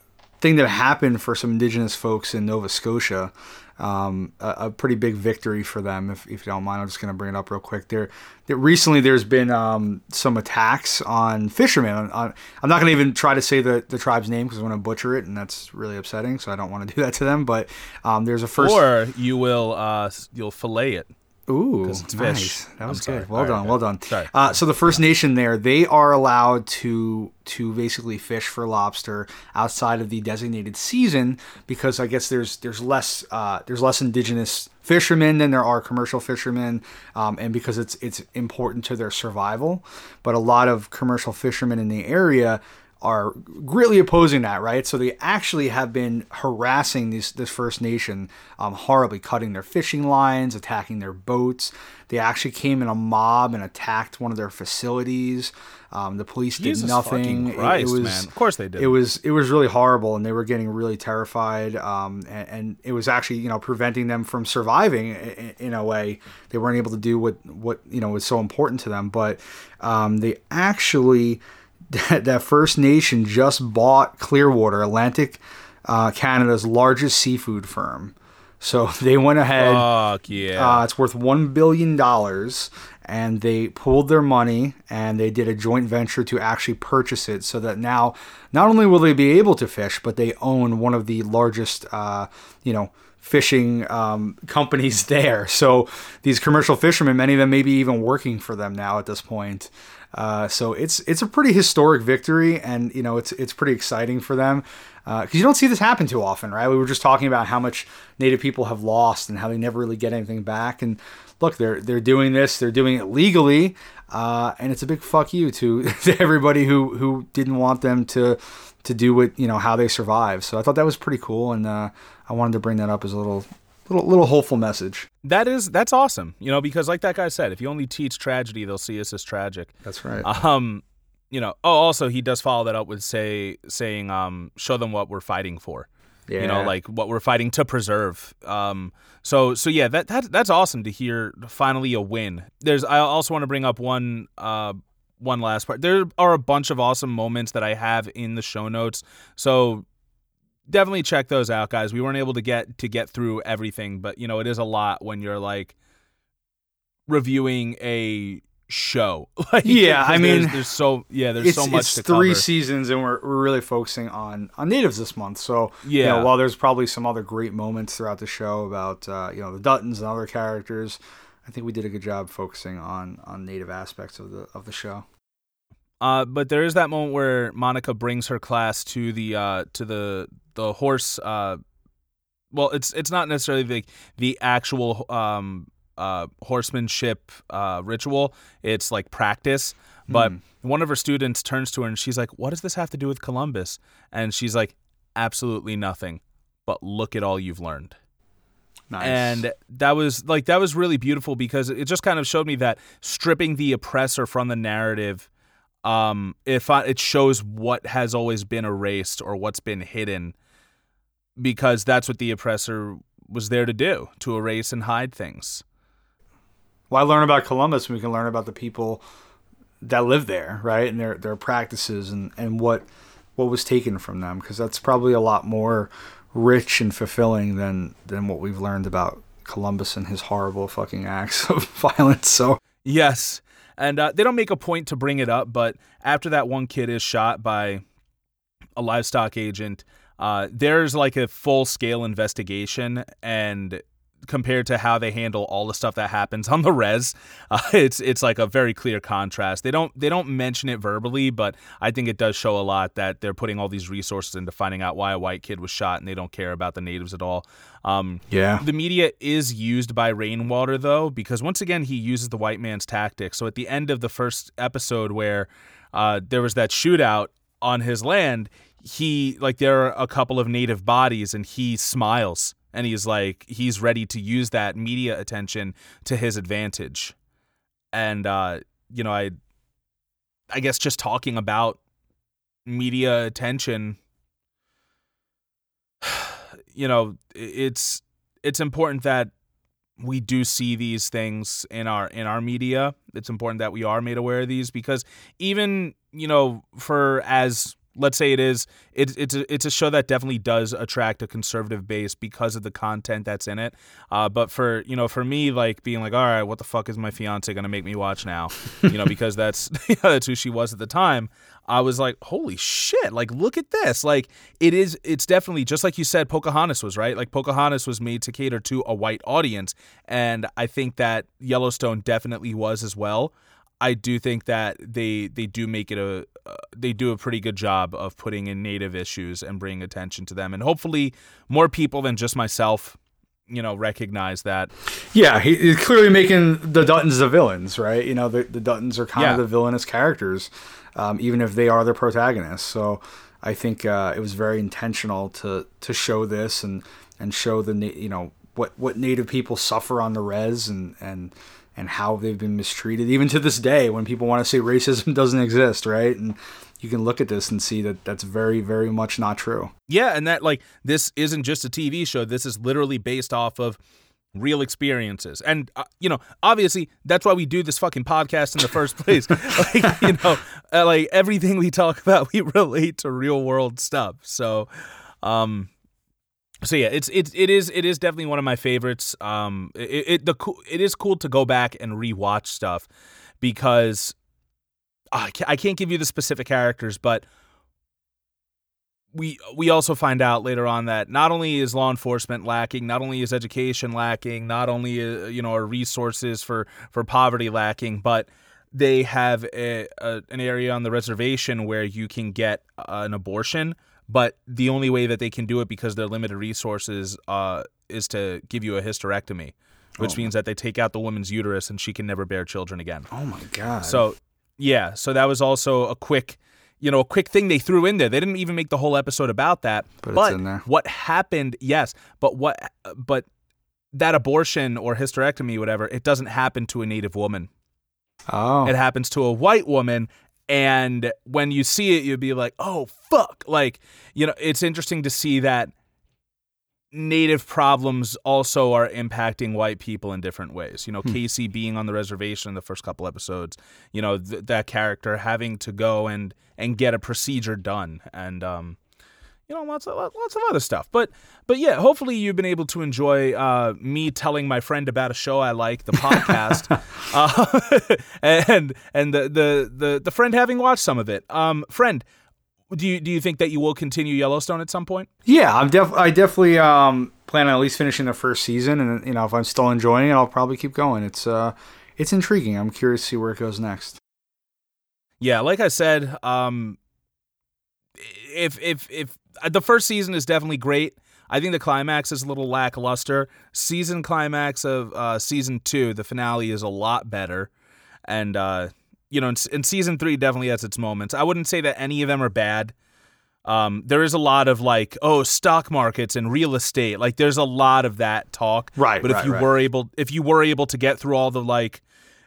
thing that happened for some indigenous folks in Nova Scotia. Um, a, a pretty big victory for them, if, if you don't mind. I'm just going to bring it up real quick. There, there recently, there's been um, some attacks on fishermen. On, on, I'm not going to even try to say the, the tribe's name because I'm going to butcher it, and that's really upsetting. So I don't want to do that to them. But um, there's a first. Or you will uh, you'll fillet it. Ooh, it's nice. That was I'm good. Sorry. Well All done. Right, well done. Uh, so the First Nation there, they are allowed to to basically fish for lobster outside of the designated season, because I guess there's there's less uh, there's less indigenous fishermen than there are commercial fishermen, um, and because it's it's important to their survival. But a lot of commercial fishermen in the area are greatly opposing that, right? So they actually have been harassing these, this First Nation um, horribly, cutting their fishing lines, attacking their boats. They actually came in a mob and attacked one of their facilities. Um, the police Jesus did nothing. Christ, it, it was, man. Of course they did. It was it was really horrible, and they were getting really terrified. Um, and, and it was actually, you know, preventing them from surviving in, in a way. They weren't able to do what what you know was so important to them. But um, they actually that First Nation just bought Clearwater, Atlantic, uh, Canada's largest seafood firm. So they went ahead. Fuck yeah. Uh, it's worth one billion dollars. And they pooled their money and they did a joint venture to actually purchase it, so that now not only will they be able to fish, but they own one of the largest, uh, you know, fishing um, companies there. So these commercial fishermen, many of them may be even working for them now at this point. Uh, so it's it's a pretty historic victory, and you know it's it's pretty exciting for them, because uh, you don't see this happen too often, right? We were just talking about how much Native people have lost and how they never really get anything back, and look, they're they're doing this, they're doing it legally, uh, and it's a big fuck you to, to everybody who, who didn't want them to to do what, you know, how they survive. So I thought that was pretty cool, and uh, I wanted to bring that up as a little little little hopeful message. That is that's awesome, you know, because like that guy said, if you only teach tragedy, they'll see us as tragic. That's right. Um, you know. Oh, also he does follow that up with say saying um, show them what we're fighting for. Yeah. You know, like what we're fighting to preserve. Um, so, so yeah, that, that that's awesome to hear. Finally, a win. There's. I also want to bring up one, uh, one last part. There are a bunch of awesome moments that I have in the show notes. So, definitely check those out, guys. We weren't able to get to get through everything, but you know, it is a lot when you're like reviewing a show. Like, yeah, I mean, there's, there's so yeah, there's so much. It's to three cover. seasons, and we're we're really focusing on on natives this month. So yeah, you know, while there's probably some other great moments throughout the show about uh, you know, the Duttons and other characters, I think we did a good job focusing on on native aspects of the of the show. Uh, but there is that moment where Monica brings her class to the uh, to the the horse. Uh, well, it's it's not necessarily the the actual. Um, Uh, horsemanship uh, ritual. It's like practice. But mm. one of her students turns to her and she's like, "What does this have to do with Columbus?" And she's like, "Absolutely nothing. But look at all you've learned." Nice. And that was like that was really beautiful, because it just kind of showed me that stripping the oppressor from the narrative, um, if I, it shows what has always been erased or what's been hidden, because that's what the oppressor was there to do, to erase and hide things. Why learn about Columbus when we can learn about the people that live there, right? And their their practices and, and what what was taken from them, because that's probably a lot more rich and fulfilling than than what we've learned about Columbus and his horrible fucking acts of violence. So yes, and uh, they don't make a point to bring it up, but after that one kid is shot by a livestock agent, uh, there's like a full scale investigation, and compared to how they handle all the stuff that happens on the res, uh, it's it's like a very clear contrast. They don't they don't mention it verbally, but I think it does show a lot that they're putting all these resources into finding out why a white kid was shot, and they don't care about the natives at all. Um, yeah. The media is used by Rainwater, though, because once again, he uses the white man's tactic. So at the end of the first episode where uh, there was that shootout on his land, he like there are a couple of native bodies and he smiles. And he's like, he's ready to use that media attention to his advantage. And, uh, you know, I I guess just talking about media attention, you know, it's it's important that we do see these things in our in our media. It's important that we are made aware of these, because even, you know, for as... Let's say it is. It, it's a, it's a show that definitely does attract a conservative base because of the content that's in it. Uh, but for you know, for me, like being like, all right, what the fuck is my fiance gonna make me watch now? You know, because that's you know, that's who she was at the time. I was like, holy shit! Like, look at this! Like, it is. It's definitely just like you said. Pocahontas was right. Like, Pocahontas was made to cater to a white audience, and I think that Yellowstone definitely was as well. I do think that they they do make it a uh, they do a pretty good job of putting in native issues and bringing attention to them, and hopefully more people than just myself, you know, recognize that. Yeah, he, he's clearly making the Duttons the villains, right? You know, the the Duttons are kind yeah. of the villainous characters, um, even if they are the protagonists. So I think uh, it was very intentional to to show this and and show the you know what what native people suffer on the res and and. and how they've been mistreated, even to this day, when people want to say racism doesn't exist, right? And you can look at this and see that that's very, very much not true. Yeah, and that, like, this isn't just a T V show. This is literally based off of real experiences. And, uh, you know, obviously that's why we do this fucking podcast in the first place. Like, you know, uh, like everything we talk about, we relate to real world stuff. So, um, so yeah, it's, it's, it is, it is definitely one of my favorites. Um, it, it, the co- it is cool to go back and rewatch stuff because uh, I can't give you the specific characters, but We we also find out later on that not only is law enforcement lacking, not only is education lacking, not only uh, you know are resources for, for poverty lacking, but they have a, a, an area on the reservation where you can get uh, an abortion, but the only way that they can do it because their limited resources uh, is to give you a hysterectomy, which oh. means that they take out the woman's uterus and she can never bear children again. Oh my God! So yeah, so that was also a quick. You know, a quick thing they threw in there. They didn't even make the whole episode about that. But, but it's in there. What happened, yes, but what, but that abortion or hysterectomy, whatever, it doesn't happen to a Native woman. Oh. It happens to a white woman. And when you see it, you'll be like, oh, fuck. Like, you know, it's interesting to see that Native problems also are impacting white people in different ways. You know, hmm. Casey being on the reservation in the first couple episodes, you know, th- that character having to go and, and get a procedure done and, um, you know, lots of, lots of other stuff. But, but yeah, hopefully you've been able to enjoy uh, me telling my friend about a show I like, the podcast, uh, and and the, the, the, the friend having watched some of it. Um, friend, Do you do you think that you will continue Yellowstone at some point? Yeah, I'm def- I definitely um, plan on at least finishing the first season, and you know if I'm still enjoying it, I'll probably keep going. It's uh, it's intriguing. I'm curious to see where it goes next. Yeah, like I said, um, if if if the first season is definitely great. I think the climax is a little lackluster. Season climax of uh, season two, the finale is a lot better, and. Uh, You know, and, and season three definitely has its moments. I wouldn't say that any of them are bad. Um, there is a lot of like, oh, stock markets and real estate. Like, there's a lot of that talk. Right. But right, if you right. were able, if you were able to get through all the like,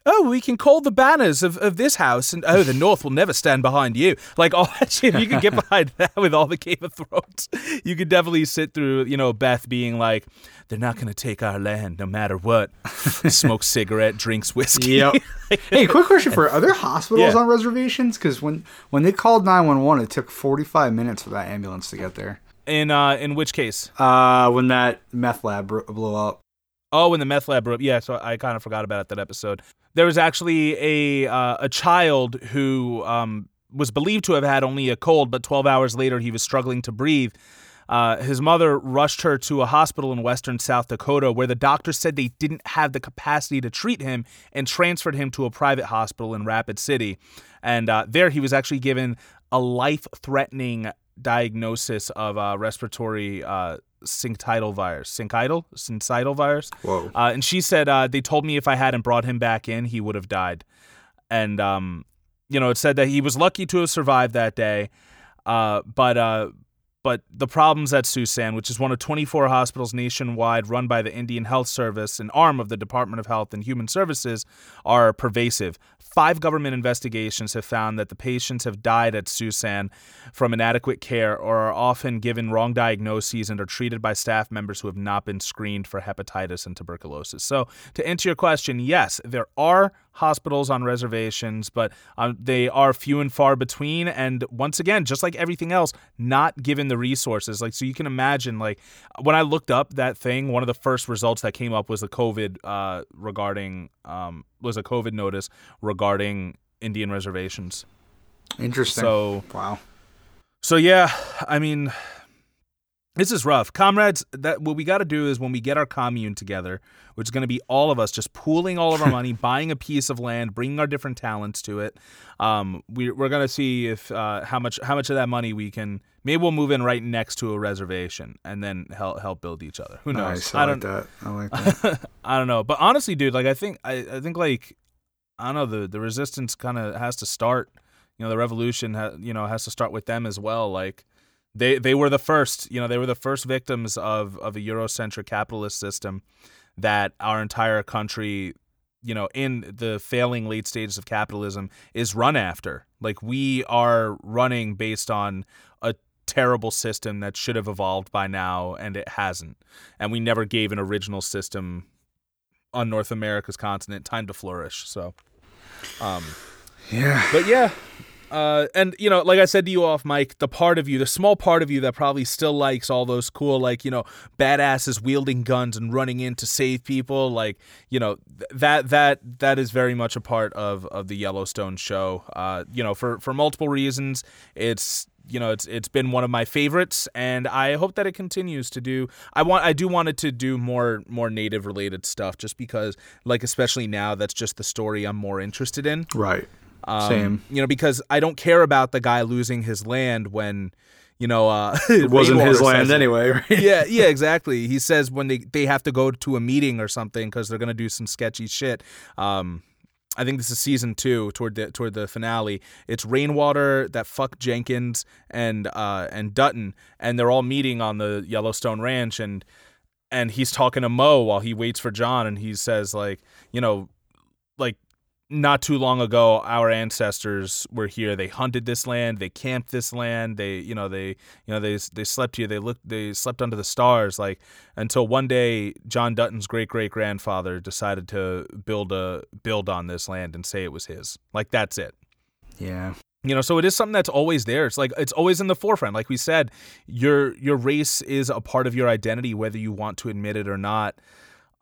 oh, we can call the banners of, of this house, and oh, the North will never stand behind you. Like all that shit, you could get behind that with all the Game of Thrones. You could definitely sit through, you know, Beth being like, they're not going to take our land no matter what. Smoke cigarette, drinks whiskey. Yep. Hey, quick question for you. Are there hospitals yeah. on reservations? Because when, when they called nine one one, it took forty-five minutes for that ambulance to get there. In uh, in which case? Uh, when that meth lab bro- blew up. Oh, when the meth lab blew up. Yeah, so I kind of forgot about it, that episode. There was actually a uh, a child who um, was believed to have had only a cold, but twelve hours later he was struggling to breathe. Uh, his mother rushed her to a hospital in western South Dakota where the doctor said they didn't have the capacity to treat him and transferred him to a private hospital in Rapid City. And uh, there he was actually given a life-threatening diagnosis of uh, respiratory uh syncytial virus, syncytial, syncytial virus. Whoa! Uh, and she said, uh, they told me if I hadn't brought him back in, he would have died. And um, you know, it said that he was lucky to have survived that day. Uh, but uh, but the problems at SUSAN, which is one of twenty-four hospitals nationwide run by the Indian Health Service, an arm of the Department of Health and Human Services, are pervasive. Five government investigations have found that the patients have died at SUSAN from inadequate care or are often given wrong diagnoses and are treated by staff members who have not been screened for hepatitis and tuberculosis. So to answer your question, yes, there are hospitals on reservations, but um, they are few and far between. And once again, just like everything else, not given the resources. Like, so you can imagine, like when I looked up that thing, one of the first results that came up was the COVID uh, regarding um, was a COVID notice regarding Indian reservations. Interesting. So wow. So yeah, I mean, this is rough. Comrades, that what we got to do is when we get our commune together, which is going to be all of us just pooling all of our money, buying a piece of land, bringing our different talents to it. Um, we, we're going to see if uh, how much how much of that money we can. Maybe we'll move in right next to a reservation and then help help build each other. Who knows? Nice. I, I don't, like that. I like that. I don't know. But honestly, dude, like I think I, I think like I don't know the the resistance kind of has to start. You know, the revolution ha, you know has to start with them as well. Like. They they were the first, you know, they were the first victims of, of a Eurocentric capitalist system that our entire country, you know, in the failing late stages of capitalism is run after. Like we are running based on a terrible system that should have evolved by now and it hasn't. And we never gave an original system on North America's continent, time to flourish. So, um, yeah, but yeah. Uh, and, you know, like I said to you off mic, the part of you, the small part of you that probably still likes all those cool, like, you know, badasses wielding guns and running in to save people. Like, you know, th- that that that is very much a part of, of the Yellowstone show, uh, you know, for, for multiple reasons. It's, you know, it's it's been one of my favorites, and I hope that it continues to do. I want I do want it to do more more native related stuff, just because, like, especially now, that's just the story I'm more interested in. Right. Um, Same. You know, because I don't care about the guy losing his land when, you know, uh, it wasn't his land anyway. Right? Yeah, yeah, exactly. He says when they, they have to go to a meeting or something because they're going to do some sketchy shit. Um, I think this is season two, toward the toward the finale. It's Rainwater, that fuck Jenkins, and uh, and Dutton, and they're all meeting on the Yellowstone Ranch, and and he's talking to Mo while he waits for John, and he says, like, you know, like, not too long ago, our ancestors were here. They hunted this land. They camped this land. They, you know, they, you know, they, they slept here. They looked, they slept under the stars, like, until one day John Dutton's great great grandfather decided to build a build on this land and say it was his. Like, that's it. Yeah. You know, so it is something that's always there. It's like, it's always in the forefront. Like we said, your your race is a part of your identity, whether you want to admit it or not.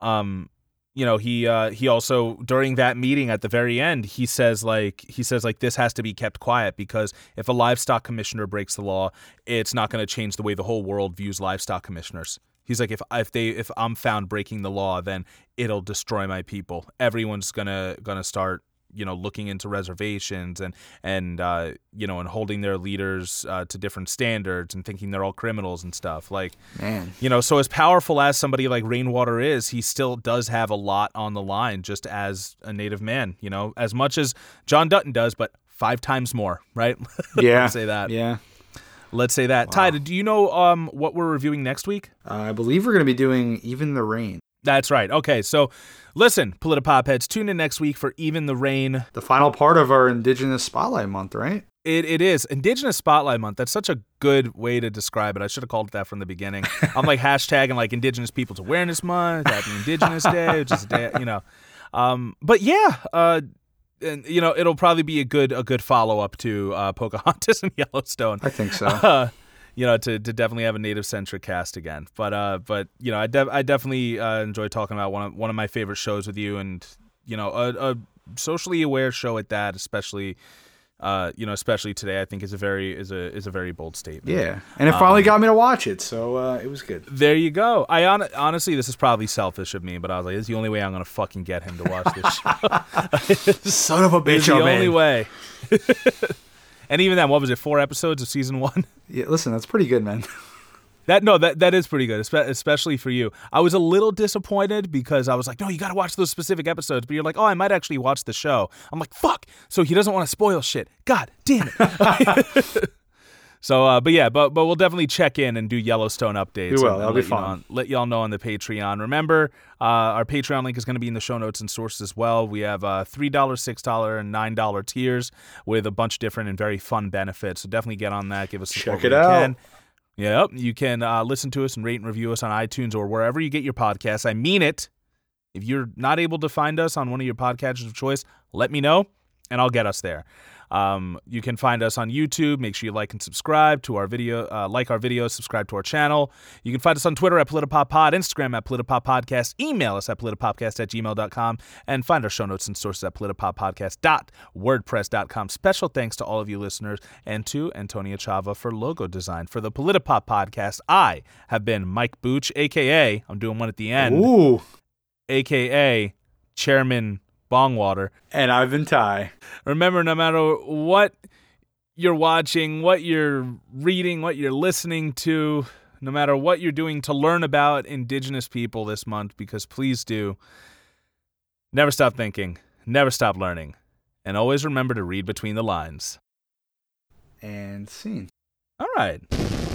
Um. You know, he uh, he also, during that meeting at the very end, he says, like, he says, like, this has to be kept quiet, because if a livestock commissioner breaks the law, it's not going to change the way the whole world views livestock commissioners. He's like, if if they if I'm found breaking the law, then it'll destroy my people. Everyone's gonna gonna start, you know, looking into reservations and and uh, you know, and holding their leaders uh, to different standards and thinking they're all criminals and stuff. Like, man, you know, so as powerful as somebody like Rainwater is, he still does have a lot on the line just as a Native man. You know, as much as John Dutton does, but five times more, right? Yeah, let's say that. Yeah, let's say that. Wow. Ty, do you know um what we're reviewing next week? Uh, I believe we're going to be doing Even the Rain. That's right. Okay, so listen, Politipop heads, tune in next week for Even the Rain. The final part of our Indigenous Spotlight Month, right? It It is. Indigenous Spotlight Month. That's such a good way to describe it. I should have called it that from the beginning. I'm like hashtagging, like, Indigenous People's Awareness Month, Happy Indigenous Day, which is a day, you know. Um, but yeah, uh, and, you know, it'll probably be a good a good follow-up to uh, Pocahontas and Yellowstone. I think so. Uh, You know, to, to definitely have a native-centric cast again, but uh, but you know, I de- I definitely uh, enjoy talking about one of one of my favorite shows with you, and you know, a, a socially aware show at that, especially, uh, you know, especially today, I think is a very is a is a very bold statement. Yeah, and it finally um, got me to watch it, so uh, it was good. There you go. I on- honestly, this is probably selfish of me, but I was like, this is the only way I'm gonna fucking get him to watch this show. Son of a bitch! It's the only way. And even then, what was it, four episodes of season one? Yeah, listen, that's pretty good, man. That no, that that is pretty good, especially for you. I was a little disappointed because I was like, no, you got to watch those specific episodes. But you're like, oh, I might actually watch the show. I'm like, fuck. So he doesn't want to spoil shit. God damn it. So, uh, but yeah, but but we'll definitely check in and do Yellowstone updates. You will. That'll be fun. You know, let y'all know on the Patreon. Remember, uh, our Patreon link is going to be in the show notes and sources as well. We have uh, three dollars, six dollars, and nine dollars tiers with a bunch of different and very fun benefits. So definitely get on that. Give us support. Check it out. Yep. You can uh, listen to us and rate and review us on iTunes or wherever you get your podcasts. I mean it. If you're not able to find us on one of your podcatchers of choice, let me know, and I'll get us there. Um, you can find us on YouTube. Make sure you like and subscribe to our video, uh, like our videos, subscribe to our channel. You can find us on Twitter at PolitipopPod, Instagram at PolitipopPodcast, email us at politipoppodcast at gmail dot com, and find our show notes and sources at politipoppodcast dot wordpress dot com. Special thanks to all of you listeners and to Antonia Chava for logo design for the Politipop Podcast. I have been Mike Booch, a k a. I'm doing one at the end. Ooh. a k a. Chairman Bongwater. And I've been Ty. Remember, no matter what you're watching, what you're reading, what you're listening to, no matter what you're doing to learn about Indigenous people this month, because please do, never stop thinking, never stop learning, and always remember to read between the lines. And scene. All right.